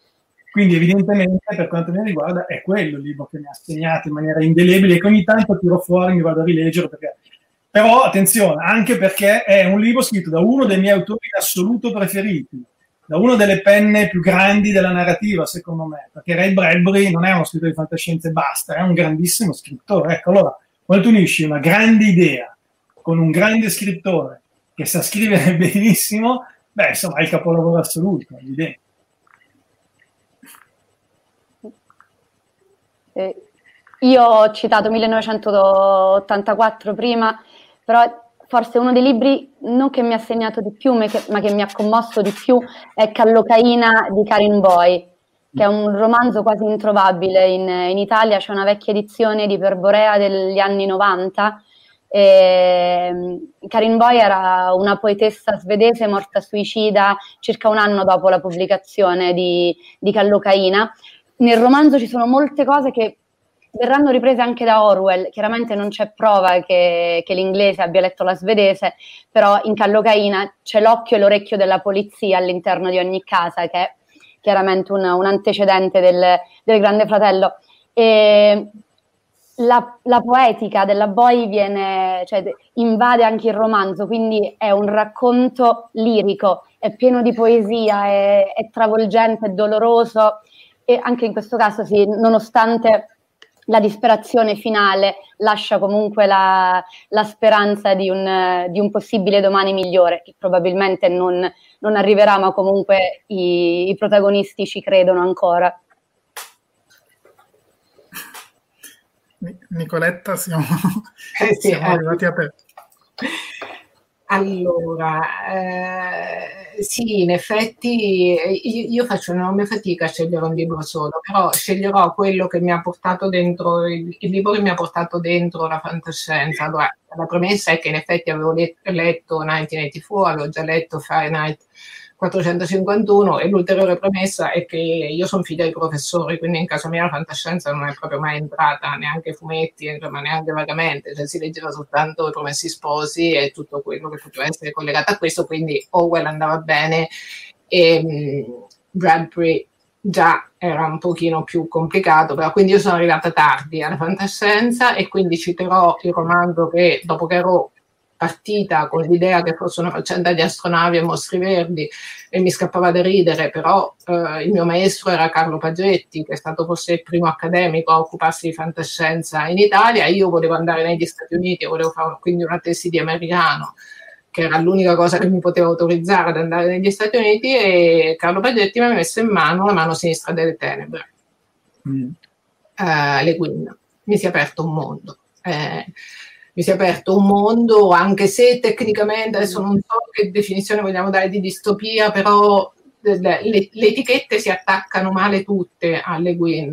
Quindi evidentemente per quanto mi riguarda è quello il libro che mi ha segnato in maniera indelebile, e che ogni tanto tiro fuori e mi vado a rileggere. Perché... Però attenzione, anche perché è un libro scritto da uno dei miei autori in assoluto preferiti, da una delle penne più grandi della narrativa, secondo me, perché Ray Bradbury non è uno scrittore di fantascienza e basta, è un grandissimo scrittore. Ecco, allora, quando tu unisci una grande idea con un grande scrittore che sa scrivere benissimo, beh, insomma, è il capolavoro assoluto, evidente. Eh, io ho citato millenovecentottantaquattro prima, però forse uno dei libri non che mi ha segnato di più, ma che, ma che mi ha commosso di più è Callocaina di Karin Boye, che è un romanzo quasi introvabile in, in Italia. C'è una vecchia edizione di Perborea degli anni novanta. E Karin Boye era una poetessa svedese morta suicida circa un anno dopo la pubblicazione di, di Callocaina. Nel romanzo ci sono molte cose che verranno riprese anche da Orwell. Chiaramente non c'è prova che, che l'inglese abbia letto la svedese, però in Callocaina c'è l'occhio e l'orecchio della polizia all'interno di ogni casa, che è chiaramente un, un antecedente del, del Grande Fratello. E la, la poetica della Boye viene, cioè, invade anche il romanzo, quindi è un racconto lirico, è pieno di poesia, è, è travolgente, è doloroso. E anche in questo caso, sì, nonostante la disperazione finale, lascia comunque la, la speranza di un, di un possibile domani migliore, che probabilmente non, non arriverà, ma comunque i, i protagonisti ci credono ancora. Nicoletta, siamo, eh sì, siamo arrivati a te. Allora, eh, sì, in effetti io faccio enorme fatica a scegliere un libro solo, però sceglierò quello che mi ha portato dentro, il, il libro che mi ha portato dentro la fantascienza. Allora, la premessa è che in effetti avevo let, letto millenovecentoottantaquattro, avevo già letto Fahrenheit quattrocentocinquantuno, e l'ulteriore premessa è che io sono figlia di professori, quindi in casa mia la fantascienza non è proprio mai entrata, neanche i fumetti, ma neanche vagamente, cioè si leggeva soltanto I Promessi Sposi e tutto quello che poteva essere collegato a questo, quindi Orwell andava bene e Bradbury già era un pochino più complicato, però quindi io sono arrivata tardi alla fantascienza, e quindi citerò il romanzo che, dopo che ero partita con l'idea che fosse una faccenda di astronavi e mostri verdi e mi scappava da ridere, però eh, il mio maestro era Carlo Pagetti, che è stato forse il primo accademico a occuparsi di fantascienza in Italia. Io volevo andare negli Stati Uniti e volevo fare quindi una tesi di americano, che era l'unica cosa che mi poteva autorizzare ad andare negli Stati Uniti, e Carlo Pagetti mi ha messo in mano La mano sinistra delle tenebre, mm. eh, Le Guin. Mi si è aperto un mondo. Eh, mi si è aperto un mondo, anche se tecnicamente, adesso non so che definizione vogliamo dare di distopia, però le, le, le etichette si attaccano male tutte alle Guin,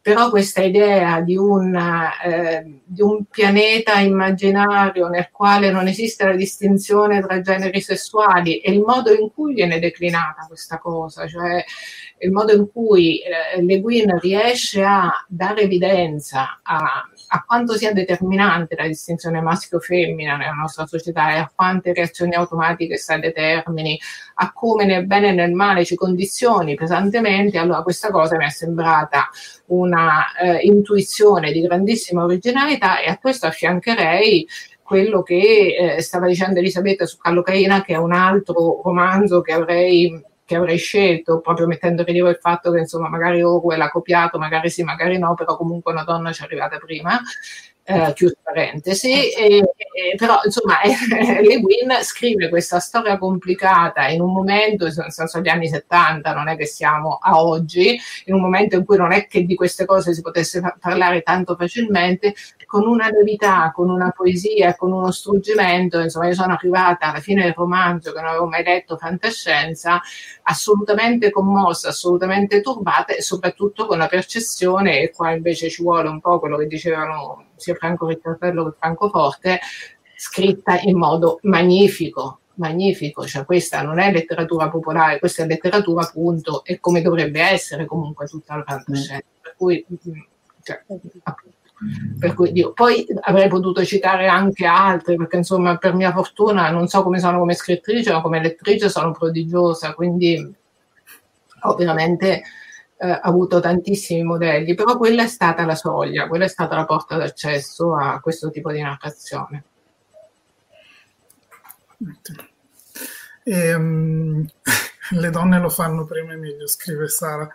però questa idea di, una, eh, di un pianeta immaginario nel quale non esiste la distinzione tra generi sessuali e il modo in cui viene declinata questa cosa, cioè il modo in cui eh, Le Guin riesce a dare evidenza a, a quanto sia determinante la distinzione maschio-femmina nella nostra società, e a quante reazioni automatiche essa determini, a come nel bene e nel male ci condizioni pesantemente. Allora questa cosa mi è sembrata una eh, intuizione di grandissima originalità, e a questo affiancherei quello che eh, stava dicendo Elisabetta su Callocaina, che è un altro romanzo che avrei... che avrei scelto, proprio mettendo in rilievo il fatto che, insomma, magari Orwell ha copiato, magari sì, magari no, però comunque una donna ci è arrivata prima, eh, chiusa parentesi, e, e, però, insomma, Le Guin scrive questa storia complicata in un momento, nel senso gli anni settanta, non è che siamo a oggi, in un momento in cui non è che di queste cose si potesse parlare tanto facilmente, con una levità, con una poesia, con uno struggimento. Insomma, io sono arrivata alla fine del romanzo, che non avevo mai letto fantascienza, assolutamente commossa, assolutamente turbata, e soprattutto con la percezione, e qua invece ci vuole un po' quello che dicevano sia Franco Ricciardiello che Franco Forte, scritta in modo magnifico, magnifico, cioè questa non è letteratura popolare, questa è letteratura appunto, e come dovrebbe essere comunque tutta la fantascienza, per cui cioè, appunto. Per cui dico. Poi avrei potuto citare anche altri, perché insomma per mia fortuna non so come sono come scrittrice, ma come lettrice sono prodigiosa, quindi ho veramente eh, avuto tantissimi modelli, però quella è stata la soglia, quella è stata la porta d'accesso a questo tipo di narrazione. Ehm, le donne lo fanno prima e meglio, scrive Sara.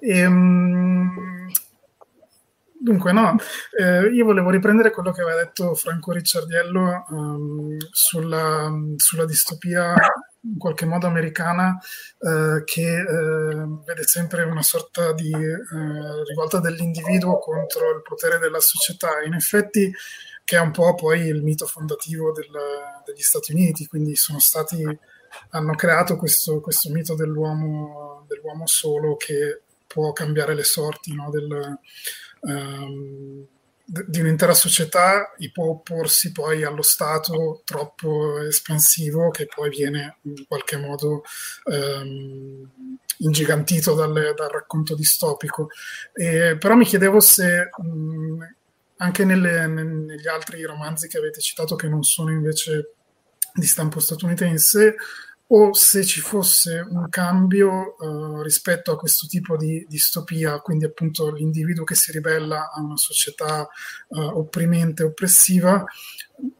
Ehm, Dunque no, eh, io volevo riprendere quello che aveva detto Franco Ricciardiello um, sulla, sulla distopia in qualche modo americana uh, che uh, vede sempre una sorta di uh, rivolta dell'individuo contro il potere della società, in effetti, che è un po' poi il mito fondativo del, degli Stati Uniti, quindi sono stati, hanno creato questo, questo mito dell'uomo, dell'uomo solo che può cambiare le sorti, no, del... di un'intera società, e può opporsi poi allo Stato troppo espansivo, che poi viene in qualche modo ehm, ingigantito dal, dal racconto distopico. E, però mi chiedevo se mh, anche nelle, ne, negli altri romanzi che avete citato, che non sono invece di stampo statunitense, o se ci fosse un cambio uh, rispetto a questo tipo di distopia, quindi appunto l'individuo che si ribella a una società uh, opprimente, oppressiva,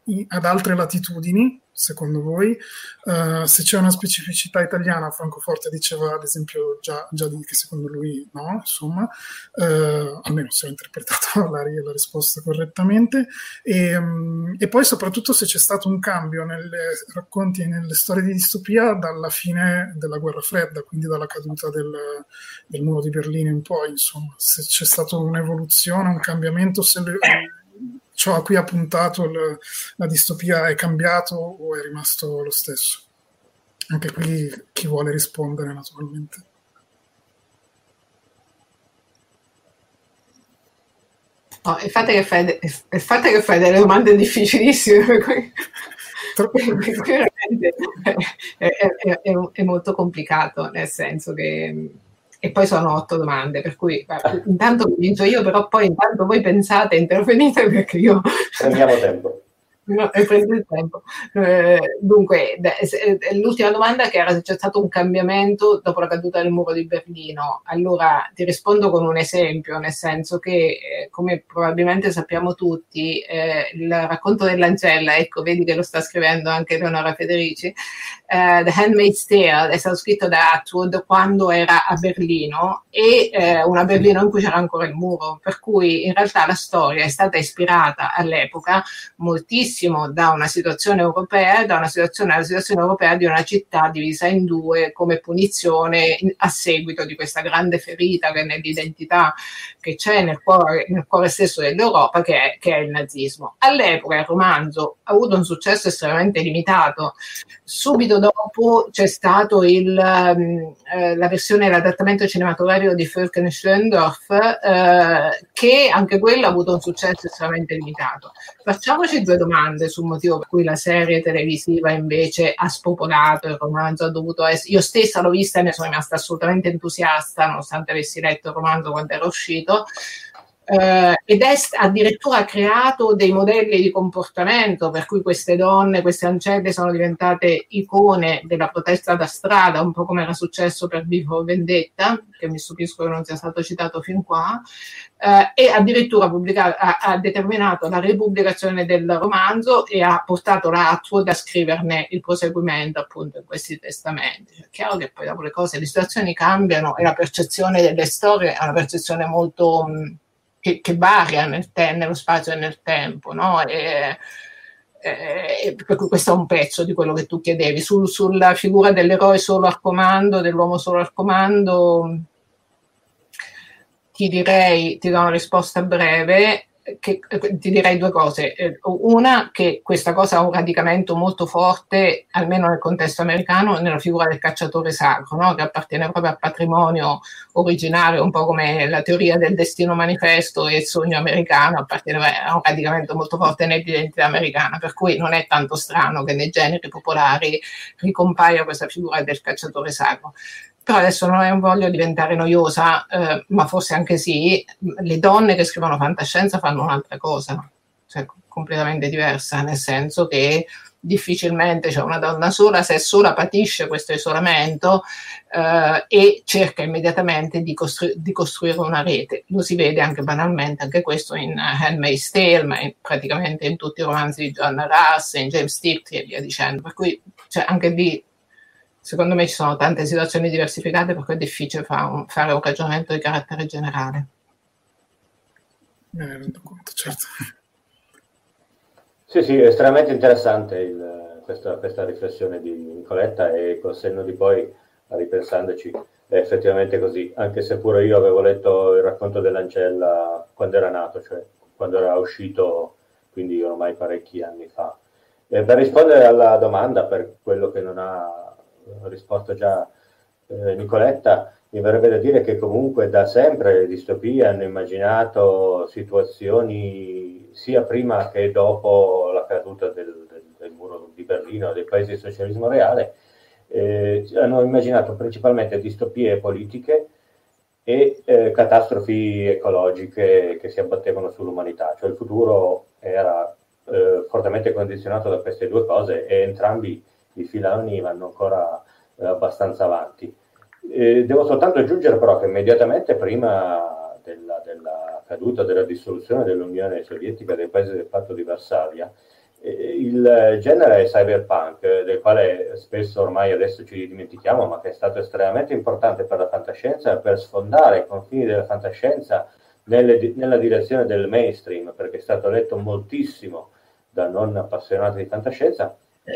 i, ad altre latitudini, secondo voi, uh, se c'è una specificità italiana. Franco Forte diceva ad esempio già, già di, che secondo lui no, insomma, uh, almeno se ho interpretato la, la risposta correttamente, e, um, e poi soprattutto se c'è stato un cambio nelle racconti e nelle storie di distopia dalla fine della Guerra Fredda, quindi dalla caduta del, del muro di Berlino in poi, insomma, se c'è stata un'evoluzione, un cambiamento, se le, ciò a cui ha puntato il, la distopia è cambiato o è rimasto lo stesso? Anche qui chi vuole rispondere, naturalmente. No, il fatto che fai, de- il fatto che fai delle domande difficilissime troppo veramente è, è, è, è molto complicato, nel senso che, e poi sono otto domande, per cui guarda, intanto comincio io, però poi intanto voi pensate, intervenite, perché io prendiamo tempo. No, prendo il tempo. Dunque, l'ultima domanda, che era se c'è stato un cambiamento dopo la caduta del muro di Berlino. Allora ti rispondo con un esempio, nel senso che, come probabilmente sappiamo tutti, eh, il racconto dell'ancella, ecco, vedi che lo sta scrivendo anche Leonora Federici, eh, The Handmaid's Tale è stato scritto da Atwood quando era a Berlino, e eh, una Berlino in cui c'era ancora il muro, per cui in realtà la storia è stata ispirata all'epoca moltissimo da una situazione europea, da una situazione alla situazione europea di una città divisa in due come punizione a seguito di questa grande ferita che è nell'identità che c'è nel cuore, nel cuore stesso dell'Europa, che è, che è il nazismo. All'epoca il romanzo ha avuto un successo estremamente limitato. Subito dopo c'è stato il, eh, la versione, l'adattamento cinematografico di Fürken Schöndorf, eh, che anche quello ha avuto un successo estremamente limitato. Facciamoci due domande sul motivo per cui la serie televisiva invece ha spopolato, il romanzo ha dovuto essere... Io stessa l'ho vista e ne sono rimasta assolutamente entusiasta, nonostante avessi letto il romanzo quando era uscito, eh, ed è addirittura creato dei modelli di comportamento, per cui queste donne, queste ancelle sono diventate icone della protesta da strada, un po' come era successo per V for Vendetta, che mi stupisco che non sia stato citato fin qua. Uh, e addirittura pubblica- ha, ha determinato la ripubblicazione del romanzo e ha portato l'Atwood a scriverne il proseguimento, appunto, in questi testamenti. È chiaro che poi dopo le cose, le situazioni cambiano e la percezione delle storie è una percezione molto mh, che, che varia nel te- nello spazio e nel tempo, no? E, Eh, per cui questo è un pezzo di quello che tu chiedevi sul, sulla figura dell'eroe solo al comando, dell'uomo solo al comando. Ti direi, ti do una risposta breve, che, ti direi due cose. Una, che questa cosa ha un radicamento molto forte, almeno nel contesto americano, nella figura del cacciatore sacro, no? Che appartiene proprio al patrimonio originario, un po' come la teoria del destino manifesto e il sogno americano, appartiene a un radicamento molto forte nell'identità americana, per cui non è tanto strano che nei generi popolari ricompaia questa figura del cacciatore sacro. Però adesso non voglio diventare noiosa, eh, ma forse anche sì, le donne che scrivono fantascienza fanno un'altra cosa, cioè completamente diversa, nel senso che difficilmente c'è cioè una donna sola, se è sola patisce questo isolamento eh, e cerca immediatamente di, costru- di costruire una rete. Lo si vede anche banalmente, anche questo in Handmaid's Tale, ma in, praticamente in tutti i romanzi di Joanna Russ, in James Tiptree e via dicendo, per cui cioè, anche lì secondo me ci sono tante situazioni diversificate, per cui è difficile fa un, fare un ragionamento di carattere generale. Me ne rendo conto, certo. Sì, sì, è estremamente interessante il, questa, questa riflessione di Nicoletta, e col senno di poi, ripensandoci, è effettivamente così, anche se pure io avevo letto il racconto dell'ancella quando era nato, cioè quando era uscito, quindi ormai parecchi anni fa. E per rispondere alla domanda, per quello che non ha risposto già eh, Nicoletta, mi verrebbe da dire che comunque da sempre le distopie hanno immaginato situazioni sia prima che dopo la caduta del, del, del muro di Berlino, dei paesi del socialismo reale, eh, hanno immaginato principalmente distopie politiche e eh, catastrofi ecologiche che si abbattevano sull'umanità, cioè il futuro era eh, fortemente condizionato da queste due cose, e entrambi i filoni vanno ancora eh, abbastanza avanti. Eh, devo soltanto aggiungere però che immediatamente prima della, della caduta, della dissoluzione dell'Unione Sovietica, dei paesi del patto di Varsavia, eh, il genere cyberpunk, eh, del quale spesso ormai adesso ci dimentichiamo, ma che è stato estremamente importante per la fantascienza, per sfondare i confini della fantascienza nelle, nella direzione del mainstream, perché è stato letto moltissimo da non appassionati di fantascienza,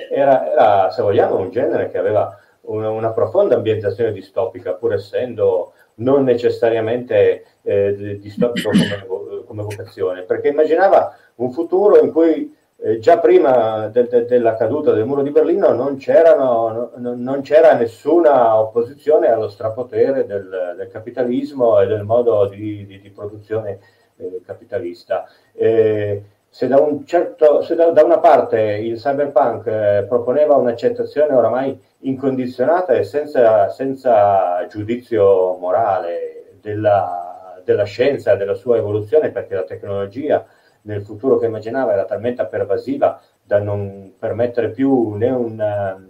Era, era, se vogliamo, un genere che aveva una, una profonda ambientazione distopica, pur essendo non necessariamente eh, distopico come, come vocazione, perché immaginava un futuro in cui eh, già prima de, de, della caduta del muro di Berlino non, no, non c'era nessuna opposizione allo strapotere del, del capitalismo e del modo di, di, di produzione eh, capitalista. Eh, se da, un certo, se da, da una parte il cyberpunk eh, proponeva un'accettazione oramai incondizionata e senza, senza giudizio morale della, della scienza, della sua evoluzione, perché la tecnologia nel futuro che immaginava era talmente pervasiva da non permettere più né un, um,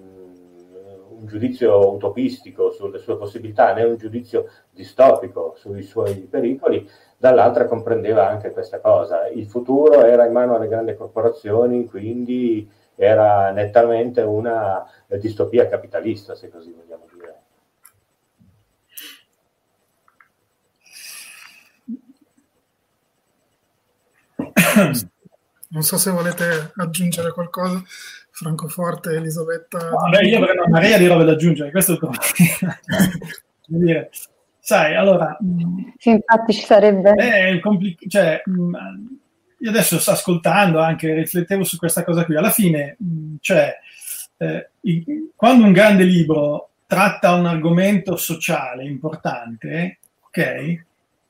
un giudizio utopistico sulle sue possibilità né un giudizio distopico sui suoi pericoli, dall'altra comprendeva anche questa cosa. Il futuro era in mano alle grandi corporazioni, quindi era nettamente una distopia capitalista, se così vogliamo dire. Non so se volete aggiungere qualcosa, Franco Forte, Elisabetta. Vabbè, io avrei una marea di robe da aggiungere, questo è il problema. Sai, allora... Sì, infatti ci sarebbe... È complic- cioè, io adesso sto ascoltando anche, riflettevo su questa cosa qui. Alla fine, cioè, eh, il, quando un grande libro tratta un argomento sociale importante, ok,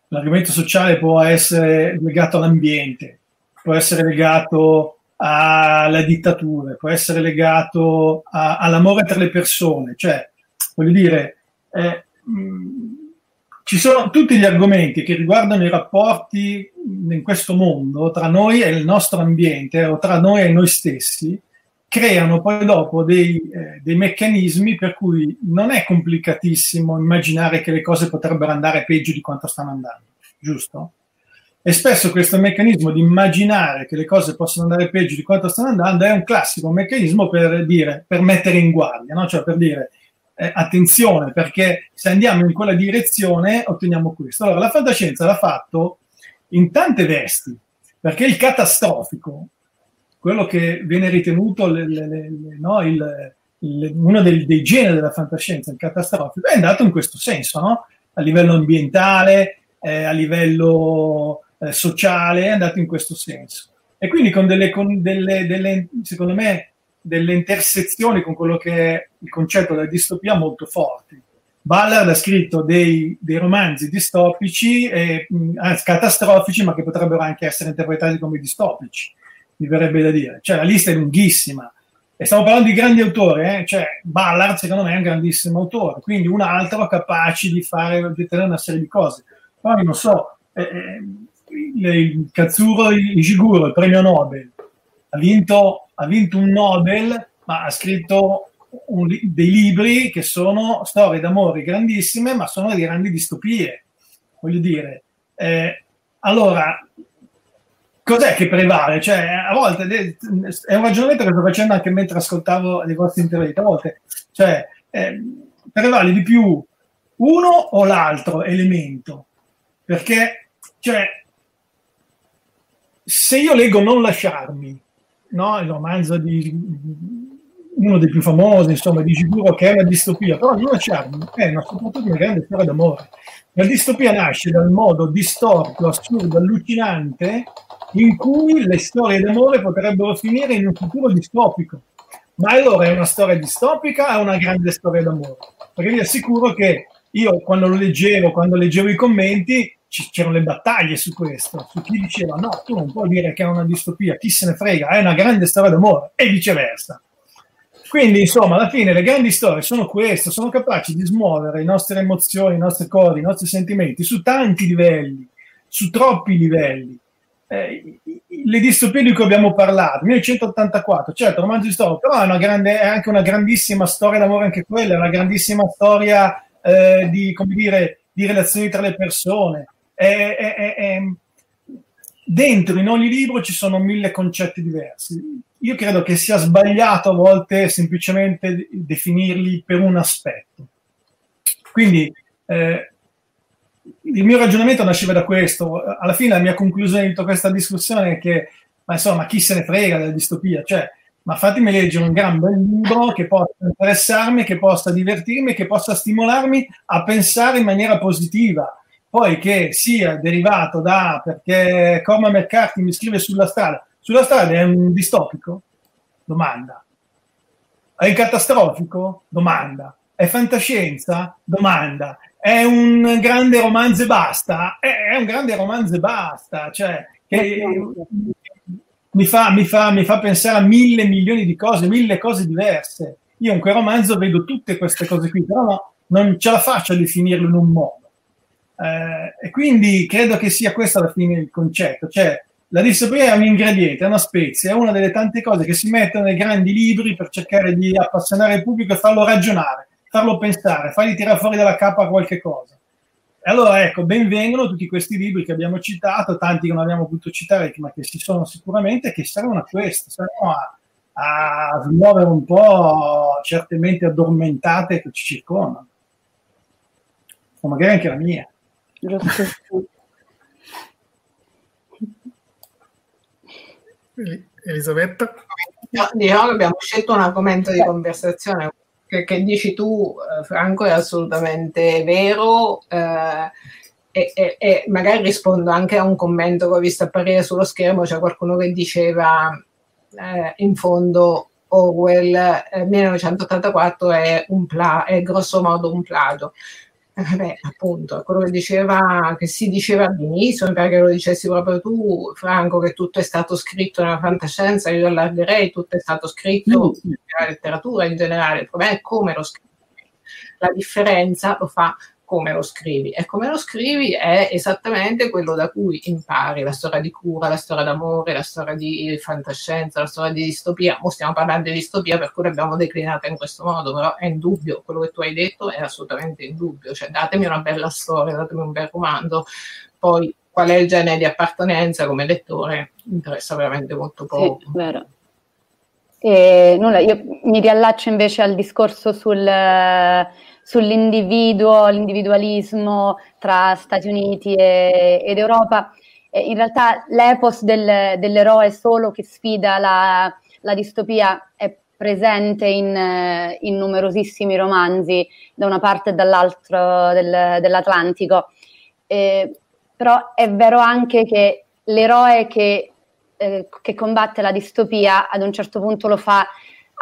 l'argomento sociale può essere legato all'ambiente, può essere legato alla dittatura, può essere legato a, all'amore tra le persone. Cioè, voglio dire... Eh, mh, ci sono tutti gli argomenti che riguardano i rapporti in questo mondo tra noi e il nostro ambiente o tra noi e noi stessi, creano poi dopo dei, eh, dei meccanismi per cui non è complicatissimo immaginare che le cose potrebbero andare peggio di quanto stanno andando, giusto? E spesso questo meccanismo di immaginare che le cose possono andare peggio di quanto stanno andando è un classico meccanismo per dire, per mettere in guardia, no? Cioè per dire... Eh, attenzione, perché se andiamo in quella direzione otteniamo questo. Allora, la fantascienza l'ha fatto in tante vesti, perché il catastrofico, quello che viene ritenuto le, le, le, no, il, il, uno dei, dei generi della fantascienza, il catastrofico, è andato in questo senso, no? A livello ambientale, eh, a livello eh, sociale, è andato in questo senso. E quindi con delle, con delle, delle secondo me, delle intersezioni con quello che è il concetto della distopia molto forti. Ballard ha scritto dei, dei romanzi distopici, e, anzi catastrofici, ma che potrebbero anche essere interpretati come distopici, mi verrebbe da dire. Cioè la lista è lunghissima. E stiamo parlando di grandi autori, eh? Cioè Ballard secondo me è un grandissimo autore, quindi un altro capace di fare di tenere una serie di cose. Poi non so, eh, il Katsuro Ishiguro, il premio Nobel, ha vinto... ha vinto un Nobel, ma ha scritto un, dei libri che sono storie d'amore grandissime, ma sono di grandi distopie, voglio dire. Eh, allora, cos'è che prevale? Cioè, a volte è un ragionamento che sto facendo anche mentre ascoltavo le vostre interviste, a volte, cioè, eh, prevale di più uno o l'altro elemento? Perché, cioè, se io leggo Non lasciarmi, no, il romanzo di uno dei più famosi, insomma, di sicuro che è una distopia, però Non lasciarmi è una, soprattutto una grande storia d'amore. La distopia nasce dal modo distorto, assurdo, allucinante in cui le storie d'amore potrebbero finire in un futuro distopico. Ma allora è una storia distopica o una grande storia d'amore? Perché vi assicuro che io quando lo leggevo, quando leggevo i commenti, c'erano le battaglie su questo, su chi diceva no, tu non puoi dire che è una distopia, chi se ne frega, è una grande storia d'amore, e viceversa. Quindi insomma alla fine le grandi storie sono questo, sono capaci di smuovere le nostre emozioni, i nostri cuori, i nostri sentimenti su tanti livelli, su troppi livelli. Eh, le distopie di cui abbiamo parlato, millenovecentottantaquattro, certo, romanzo di storia, però è, una grande, è anche una grandissima storia d'amore anche quella, è una grandissima storia eh, di, come dire, di relazioni tra le persone. È, è, è, è... dentro in ogni libro ci sono mille concetti diversi. Io credo che sia sbagliato a volte semplicemente definirli per un aspetto. Quindi eh, il mio ragionamento nasceva da questo. Alla fine la mia conclusione di tutta questa discussione è che, ma insomma, chi se ne frega della distopia? Cioè, ma fatemi leggere un gran bel libro che possa interessarmi, che possa divertirmi, che possa stimolarmi a pensare in maniera positiva. Poi che sia derivato da perché Cormac McCarthy mi scrive sulla strada Sulla strada è un distopico? Domanda. È catastrofico? Domanda. È fantascienza? Domanda. È un grande romanzo e basta? È, è un grande romanzo e basta. Cioè, che mi fa, mi, fa, mi fa pensare a mille milioni di cose, mille cose diverse. Io in quel romanzo vedo tutte queste cose qui, però no, non ce la faccio a definirlo in un modo. Eh, e quindi credo che sia questo alla fine il concetto. Cioè, la distopia è un ingrediente, è una spezia, è una delle tante cose che si mettono nei grandi libri per cercare di appassionare il pubblico e farlo ragionare, farlo pensare, fargli tirare fuori dalla cappa qualche cosa. E allora ecco, benvengono tutti questi libri che abbiamo citato, tanti che non abbiamo potuto citare, ma che ci sono sicuramente, che servono a questo, servono a, a smuovere un po' certe menti addormentate che ci circondano. O magari anche la mia. Elisabetta? No, diciamo che abbiamo scelto un argomento di conversazione che, che dici tu, Franco, è assolutamente vero, eh, e, e, e magari rispondo anche a un commento che ho visto apparire sullo schermo. C'è qualcuno che diceva eh, in fondo Orwell eh, millenovecentottantaquattro è, un pla- è grosso modo un plagio. Vabbè, appunto, quello che diceva, che si diceva all'inizio, mi pare che lo dicessi proprio tu, Franco, che tutto è stato scritto nella fantascienza. Io allargherei, tutto è stato scritto mm. nella letteratura in generale. Il problema è come lo scrivi. La differenza lo fa come lo scrivi, e come lo scrivi è esattamente quello da cui impari la storia di cura, la storia d'amore, la storia di fantascienza, la storia di distopia. Mo stiamo parlando di distopia, per cui l'abbiamo declinata in questo modo, però è indubbio, quello che tu hai detto è assolutamente indubbio. Cioè, datemi una bella storia, datemi un bel romanzo, poi qual è il genere di appartenenza come lettore interessa veramente molto poco. Sì, vero. E nulla, io mi riallaccio invece al discorso sul sull'individuo, l'individualismo tra Stati Uniti e, ed Europa. Eh, in realtà l'epos del, dell'eroe solo che sfida la, la distopia è presente in, in numerosissimi romanzi da una parte e dall'altro del, dell'Atlantico. Eh, però è vero anche che l'eroe che, eh, che combatte la distopia ad un certo punto lo fa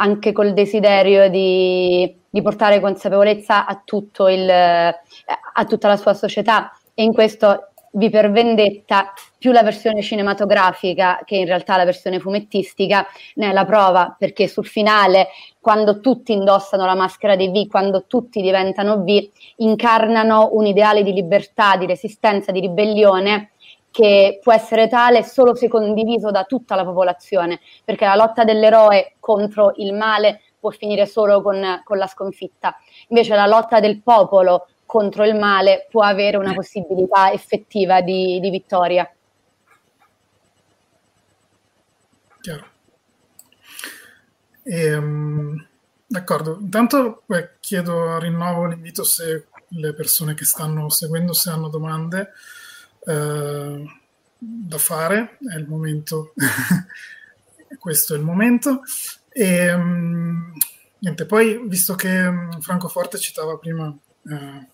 anche col desiderio di, di portare consapevolezza a, tutto il, a tutta la sua società, e in questo vi per vendetta, più la versione cinematografica che in realtà la versione fumettistica ne è la prova, perché sul finale, quando tutti indossano la maschera di V, quando tutti diventano V, incarnano un ideale di libertà, di resistenza, di ribellione, che può essere tale solo se condiviso da tutta la popolazione, perché la lotta dell'eroe contro il male può finire solo con, con la sconfitta. Invece la lotta del popolo contro il male può avere una possibilità effettiva di, di vittoria. Chiaro. Ehm, d'accordo. Intanto eh, chiedo a rinnovo l'invito se le persone che stanno seguendo, se hanno domande Uh, da fare, è il momento. Questo è il momento. E um, niente, poi visto che um, Franco Forte citava prima uh,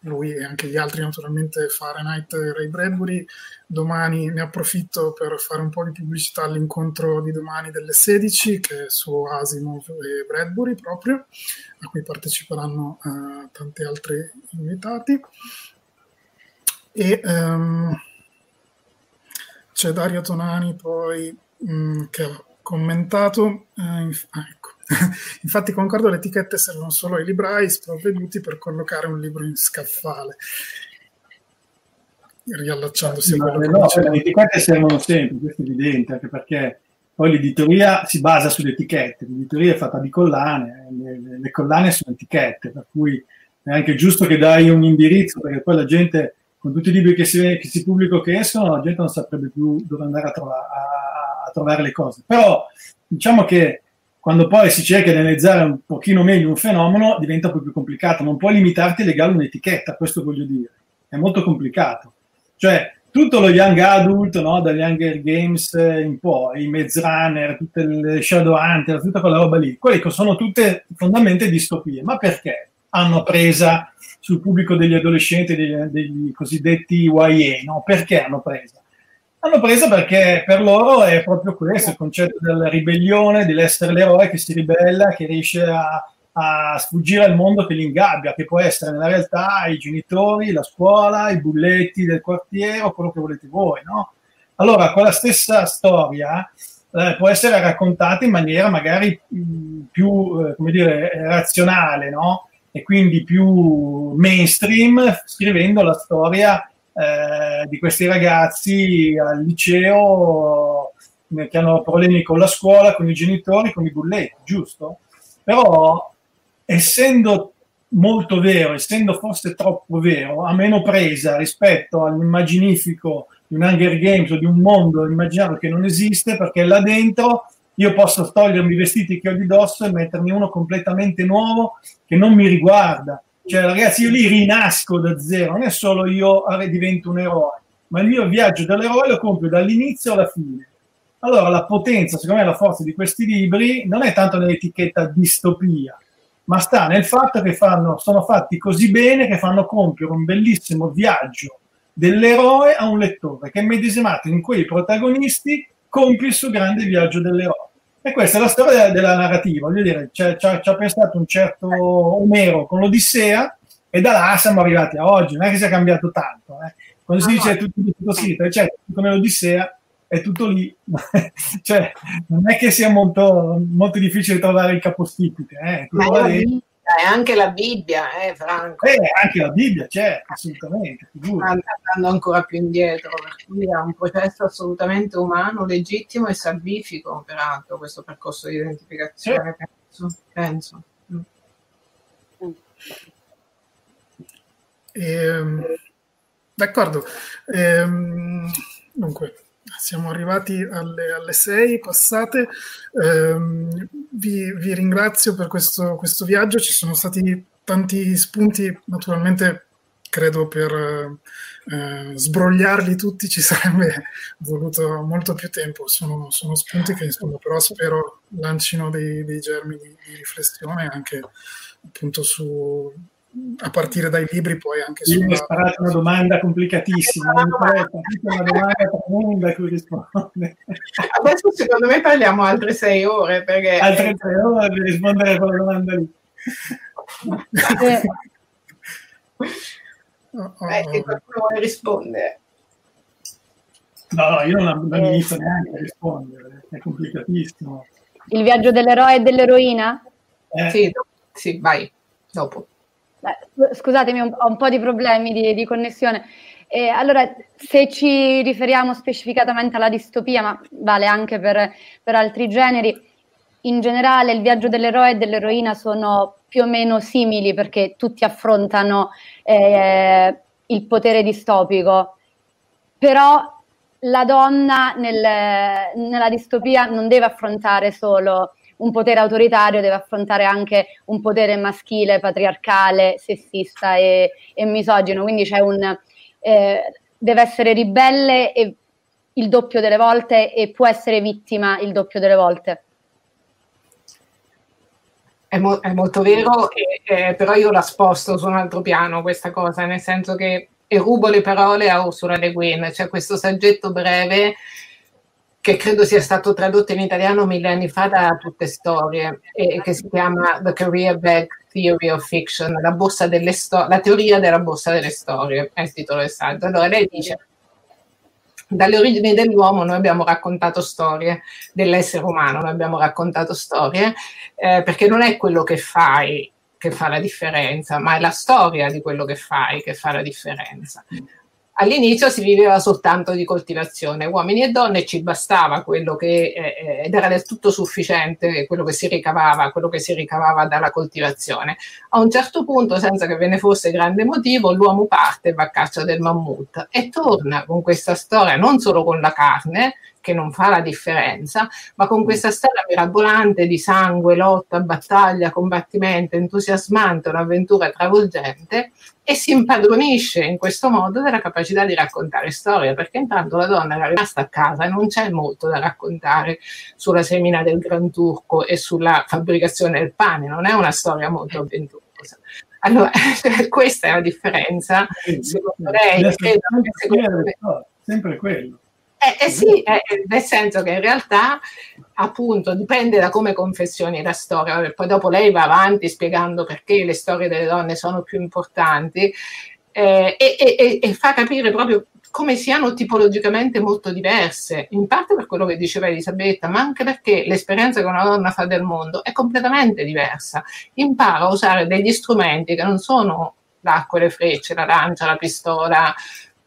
lui e anche gli altri, naturalmente, Fahrenheit e Ray Bradbury, domani ne approfitto per fare un po' di pubblicità all'incontro di domani delle sedici, che è su Asimov e Bradbury proprio, a cui parteciperanno uh, tanti altri invitati. E um, c'è Dario Tonani poi um, che ha commentato eh, inf- ah, ecco. Infatti concordo, le etichette servono solo ai librai sprovveduti per collocare un libro in scaffale, riallacciandosi no, a quello no, che no, le etichette servono sempre, questo è evidente, anche perché poi l'editoria si basa sulle etichette, l'editoria è fatta di collane, le, le collane sono etichette, per cui è anche giusto che dai un indirizzo, perché poi la gente, con tutti i libri che si, che si pubblicano, che escono, la gente non saprebbe più dove andare a, trova, a, a trovare le cose. Però diciamo che quando poi si cerca di analizzare un pochino meglio un fenomeno, diventa un po' più complicato. Non puoi limitarti a legare un'etichetta, questo voglio dire. È molto complicato. Cioè, tutto lo young adult, no? Dagli Hunger Games in poi, i Maze Runner, tutte le Shadowhunter, tutta quella roba lì, quelli che sono tutte fondamentalmente distopie. Ma perché? Hanno presa sul pubblico degli adolescenti, degli, degli cosiddetti Y A, no? Perché hanno presa? L'hanno presa perché per loro è proprio questo, il concetto della ribellione, dell'essere l'eroe che si ribella, che riesce a, a sfuggire al mondo che li ingabbia, che può essere nella realtà i genitori, la scuola, i bulletti del quartiere o quello che volete voi, no? Allora, quella stessa storia eh, può essere raccontata in maniera magari mh, più, eh, come dire, razionale, no? E quindi più mainstream, scrivendo la storia Eh, di questi ragazzi al liceo eh, che hanno problemi con la scuola, con i genitori, con i bulletti, giusto? Però, essendo molto vero, essendo forse troppo vero, a meno presa rispetto all'immaginifico di un Hunger Games o di un mondo immaginario che non esiste, perché là dentro io posso togliermi i vestiti che ho di dosso e mettermi uno completamente nuovo che non mi riguarda. Cioè, ragazzi, io lì rinasco da zero, non è solo io divento un eroe, ma il mio viaggio dall'eroe lo compio dall'inizio alla fine. Allora, la potenza, secondo me, la forza di questi libri non è tanto nell'etichetta distopia, ma sta nel fatto che fanno, sono fatti così bene che fanno compiere un bellissimo viaggio dell'eroe a un lettore, che è medesimato in quei protagonisti compie il suo grande viaggio dell'eroe. E questa è la storia della, della narrativa, voglio dire, ci ha pensato un certo Omero con l'Odissea e da là siamo arrivati a oggi, non è che sia cambiato tanto. Eh. Quando si ah, dice no. tutto, tutto scritto, cioè, come l'Odissea è tutto lì, cioè, non è che sia molto, molto difficile trovare il capostipite. Eh. Ma è, la Bibbia, è anche la Bibbia, eh, Franco. Eh, anche la Bibbia, certo, assolutamente. Andando ancora più indietro, quindi è un processo assolutamente umano, legittimo e salvifico, peraltro, questo percorso di identificazione, certo. penso. penso. Mm. Eh, d'accordo. Eh, dunque, siamo arrivati alle, alle sei passate. Eh, vi, vi ringrazio per questo, questo viaggio. Ci sono stati tanti spunti, naturalmente credo per eh, sbrogliarli tutti ci sarebbe voluto molto più tempo. Sono, sono spunti che insomma, però spero lancino dei, dei germi di, di riflessione anche appunto su, a partire dai libri, poi anche su. Mi è sparata una domanda complicatissima, una domanda tremenda a cui risponde. Adesso secondo me parliamo altre sei ore perché altre sei ore per rispondere a quella domanda lì. Eh. Oh, oh. Eh, che qualcuno vuole rispondere? No, no, io non, non eh. inizio neanche a rispondere, è complicatissimo. Il viaggio dell'eroe e dell'eroina? Eh. Sì, sì, vai, dopo. Beh, scusatemi, ho un po' di problemi di, di connessione. Eh, allora, se ci riferiamo specificatamente alla distopia, ma vale anche per, per altri generi, in generale il viaggio dell'eroe e dell'eroina sono più o meno simili perché tutti affrontano eh, il potere distopico, però la donna nel, nella distopia non deve affrontare solo un potere autoritario, deve affrontare anche un potere maschile, patriarcale, sessista e, e misogino, quindi c'è un eh, deve essere ribelle e il doppio delle volte e può essere vittima il doppio delle volte. È, mo- è molto vero, e, eh, però io la sposto su un altro piano questa cosa, nel senso che e rubo le parole a Ursula Le Guin, cioè questo saggetto breve che credo sia stato tradotto in italiano mille anni fa da Tutte Storie e che si chiama The Career Bag Theory of Fiction, la, borsa delle sto- la teoria della borsa delle storie, è il titolo del saggio. Allora lei dice: dalle origini dell'uomo noi abbiamo raccontato storie, dell'essere umano noi abbiamo raccontato storie, eh, perché non è quello che fai che fa la differenza, ma è la storia di quello che fai che fa la differenza. All'inizio si viveva soltanto di coltivazione, uomini e donne, ci bastava quello che eh, ed era del tutto sufficiente quello che si ricavava, quello che si ricavava dalla coltivazione. A un certo punto, senza che ve ne fosse grande motivo, l'uomo parte e va a caccia del mammut e torna con questa storia, non solo con la carne, che non fa la differenza, ma con questa storia mirabolante di sangue, lotta, battaglia, combattimento, entusiasmante, un'avventura travolgente. E si impadronisce in questo modo della capacità di raccontare storie, perché intanto la donna era rimasta a casa e non c'è molto da raccontare sulla semina del Gran Turco e sulla fabbricazione del pane, non è una storia molto avventurosa. Allora, questa è la differenza, secondo lei, credo, secondo me, sempre quello. Eh, eh sì, eh, nel senso che in realtà appunto dipende da come confezioni la storia, poi dopo lei va avanti spiegando perché le storie delle donne sono più importanti eh, e, e, e fa capire proprio come siano tipologicamente molto diverse, in parte per quello che diceva Elisabetta, ma anche perché l'esperienza che una donna fa del mondo è completamente diversa, impara a usare degli strumenti che non sono l'arco e le frecce, la lancia, la pistola.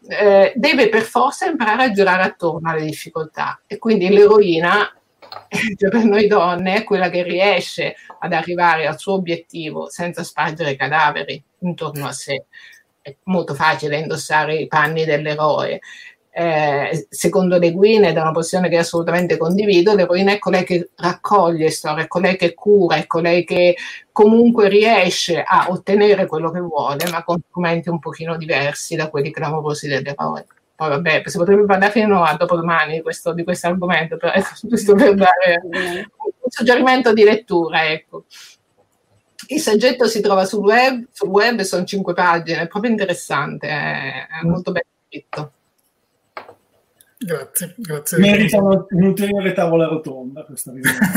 Eh, deve per forza imparare a girare attorno alle difficoltà e quindi l'eroina, cioè per noi donne, è quella che riesce ad arrivare al suo obiettivo senza spargere cadaveri intorno a sé. È molto facile indossare i panni dell'eroe. Eh, secondo Le Guin, ed è una posizione che assolutamente condivido, l'eroina è colei che raccoglie storie, è colei che cura, è colei che comunque riesce a ottenere quello che vuole, ma con strumenti un pochino diversi da quelli clamorosi dell'eroe. Poi vabbè, si potrebbe parlare fino a dopodomani di questo, di questo argomento, però è giusto per dare un suggerimento di lettura, ecco. Il saggetto si trova sul web, sul web sono cinque pagine, è proprio interessante, è molto ben scritto. Grazie, grazie. Merita un'ulteriore tavola rotonda questa visione.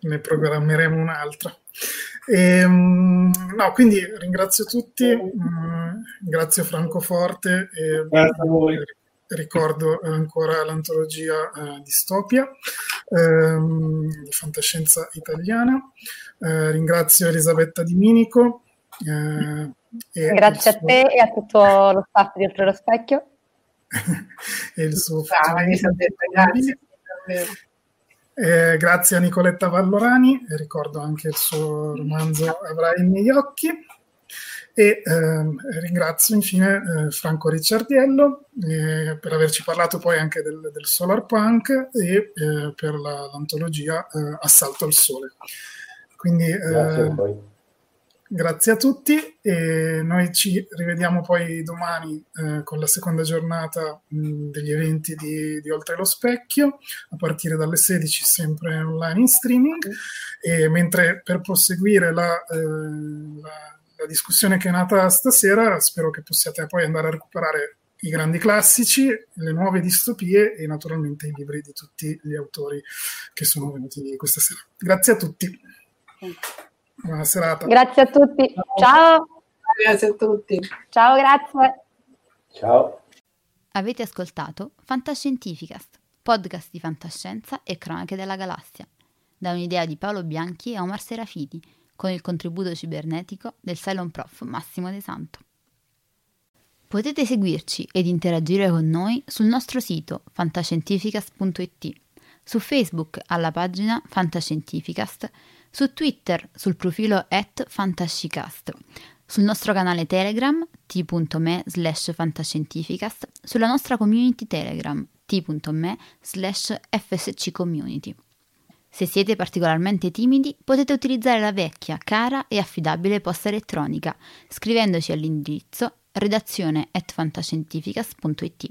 Ne programmeremo un'altra. Ehm, no, quindi ringrazio tutti, ringrazio Franco Forte e grazie a voi. Ricordo ancora l'antologia eh, Distopia ehm, di fantascienza italiana. Eh, ringrazio Elisabetta Di Minico. Eh, e grazie suo... a te e a tutto lo staff di Oltre lo Specchio. E il suo ah, grazie. Eh, grazie a Nicoletta Vallorani, e ricordo anche il suo romanzo Avrai i miei occhi, e eh, ringrazio infine eh, Franco Ricciardiello eh, per averci parlato poi anche del, del Solar Punk e eh, per la, l'antologia eh, Assalto al Sole. Quindi eh, grazie a voi. Grazie a tutti e noi ci rivediamo poi domani eh, con la seconda giornata mh, degli eventi di, di Oltre lo Specchio, a partire dalle sedici, sempre online in streaming, e mentre per proseguire la, eh, la, la discussione che è nata stasera, spero che possiate poi andare a recuperare i grandi classici, le nuove distopie e naturalmente i libri di tutti gli autori che sono venuti questa sera. Grazie a tutti. Buona serata. Grazie a tutti. Ciao. Grazie a tutti. Ciao, grazie. Ciao. Avete ascoltato Fantascientificast, podcast di fantascienza e cronache della galassia, da un'idea di Paolo Bianchi e Omar Serafiti, con il contributo cibernetico del Cylon Prof Massimo De Santo. Potete seguirci ed interagire con noi sul nostro sito fantascientificast punto it, su Facebook alla pagina Fantascientificast, su Twitter sul profilo at fantascicast, sul nostro canale Telegram t punto me slash fantascientificast, sulla nostra community Telegram t punto me slash fsccommunity. Se siete particolarmente timidi, potete utilizzare la vecchia, cara e affidabile posta elettronica scrivendoci all'indirizzo redazione at fantascientificast punto it.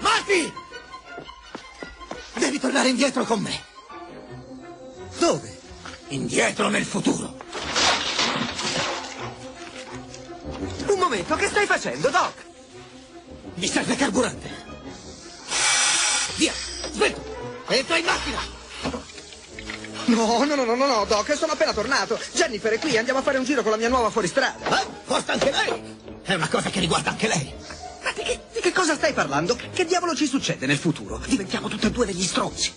Marty! Devi tornare indietro con me. Dove? Indietro nel futuro. Un momento, che stai facendo, Doc? Mi serve carburante. Via, svelto. Entra in macchina. No, no, no, no, no, no, Doc, sono appena tornato. Jennifer è qui, andiamo a fare un giro con la mia nuova fuoristrada. Eh? Forse anche lei. È una cosa che riguarda anche lei. Ma di che, di che cosa stai parlando? Che diavolo ci succede nel futuro? Diventiamo tutti e due degli stronzi.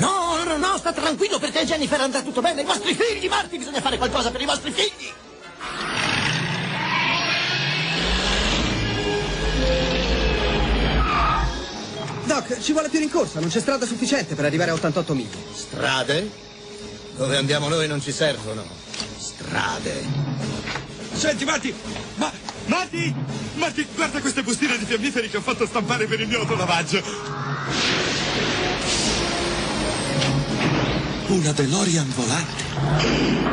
No, no, no, sta tranquillo, perché Jennifer andrà tutto bene. I vostri figli, Marti, bisogna fare qualcosa per i vostri figli. Doc, ci vuole più rincorsa, non c'è strada sufficiente per arrivare a ottantotto miglia. Strade? Dove andiamo noi non ci servono. Strade. Senti, Marti, ma... Marti! Marti, guarda queste bustine di fiammiferi che ho fatto stampare per il mio autolavaggio. Una DeLorean volante.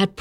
At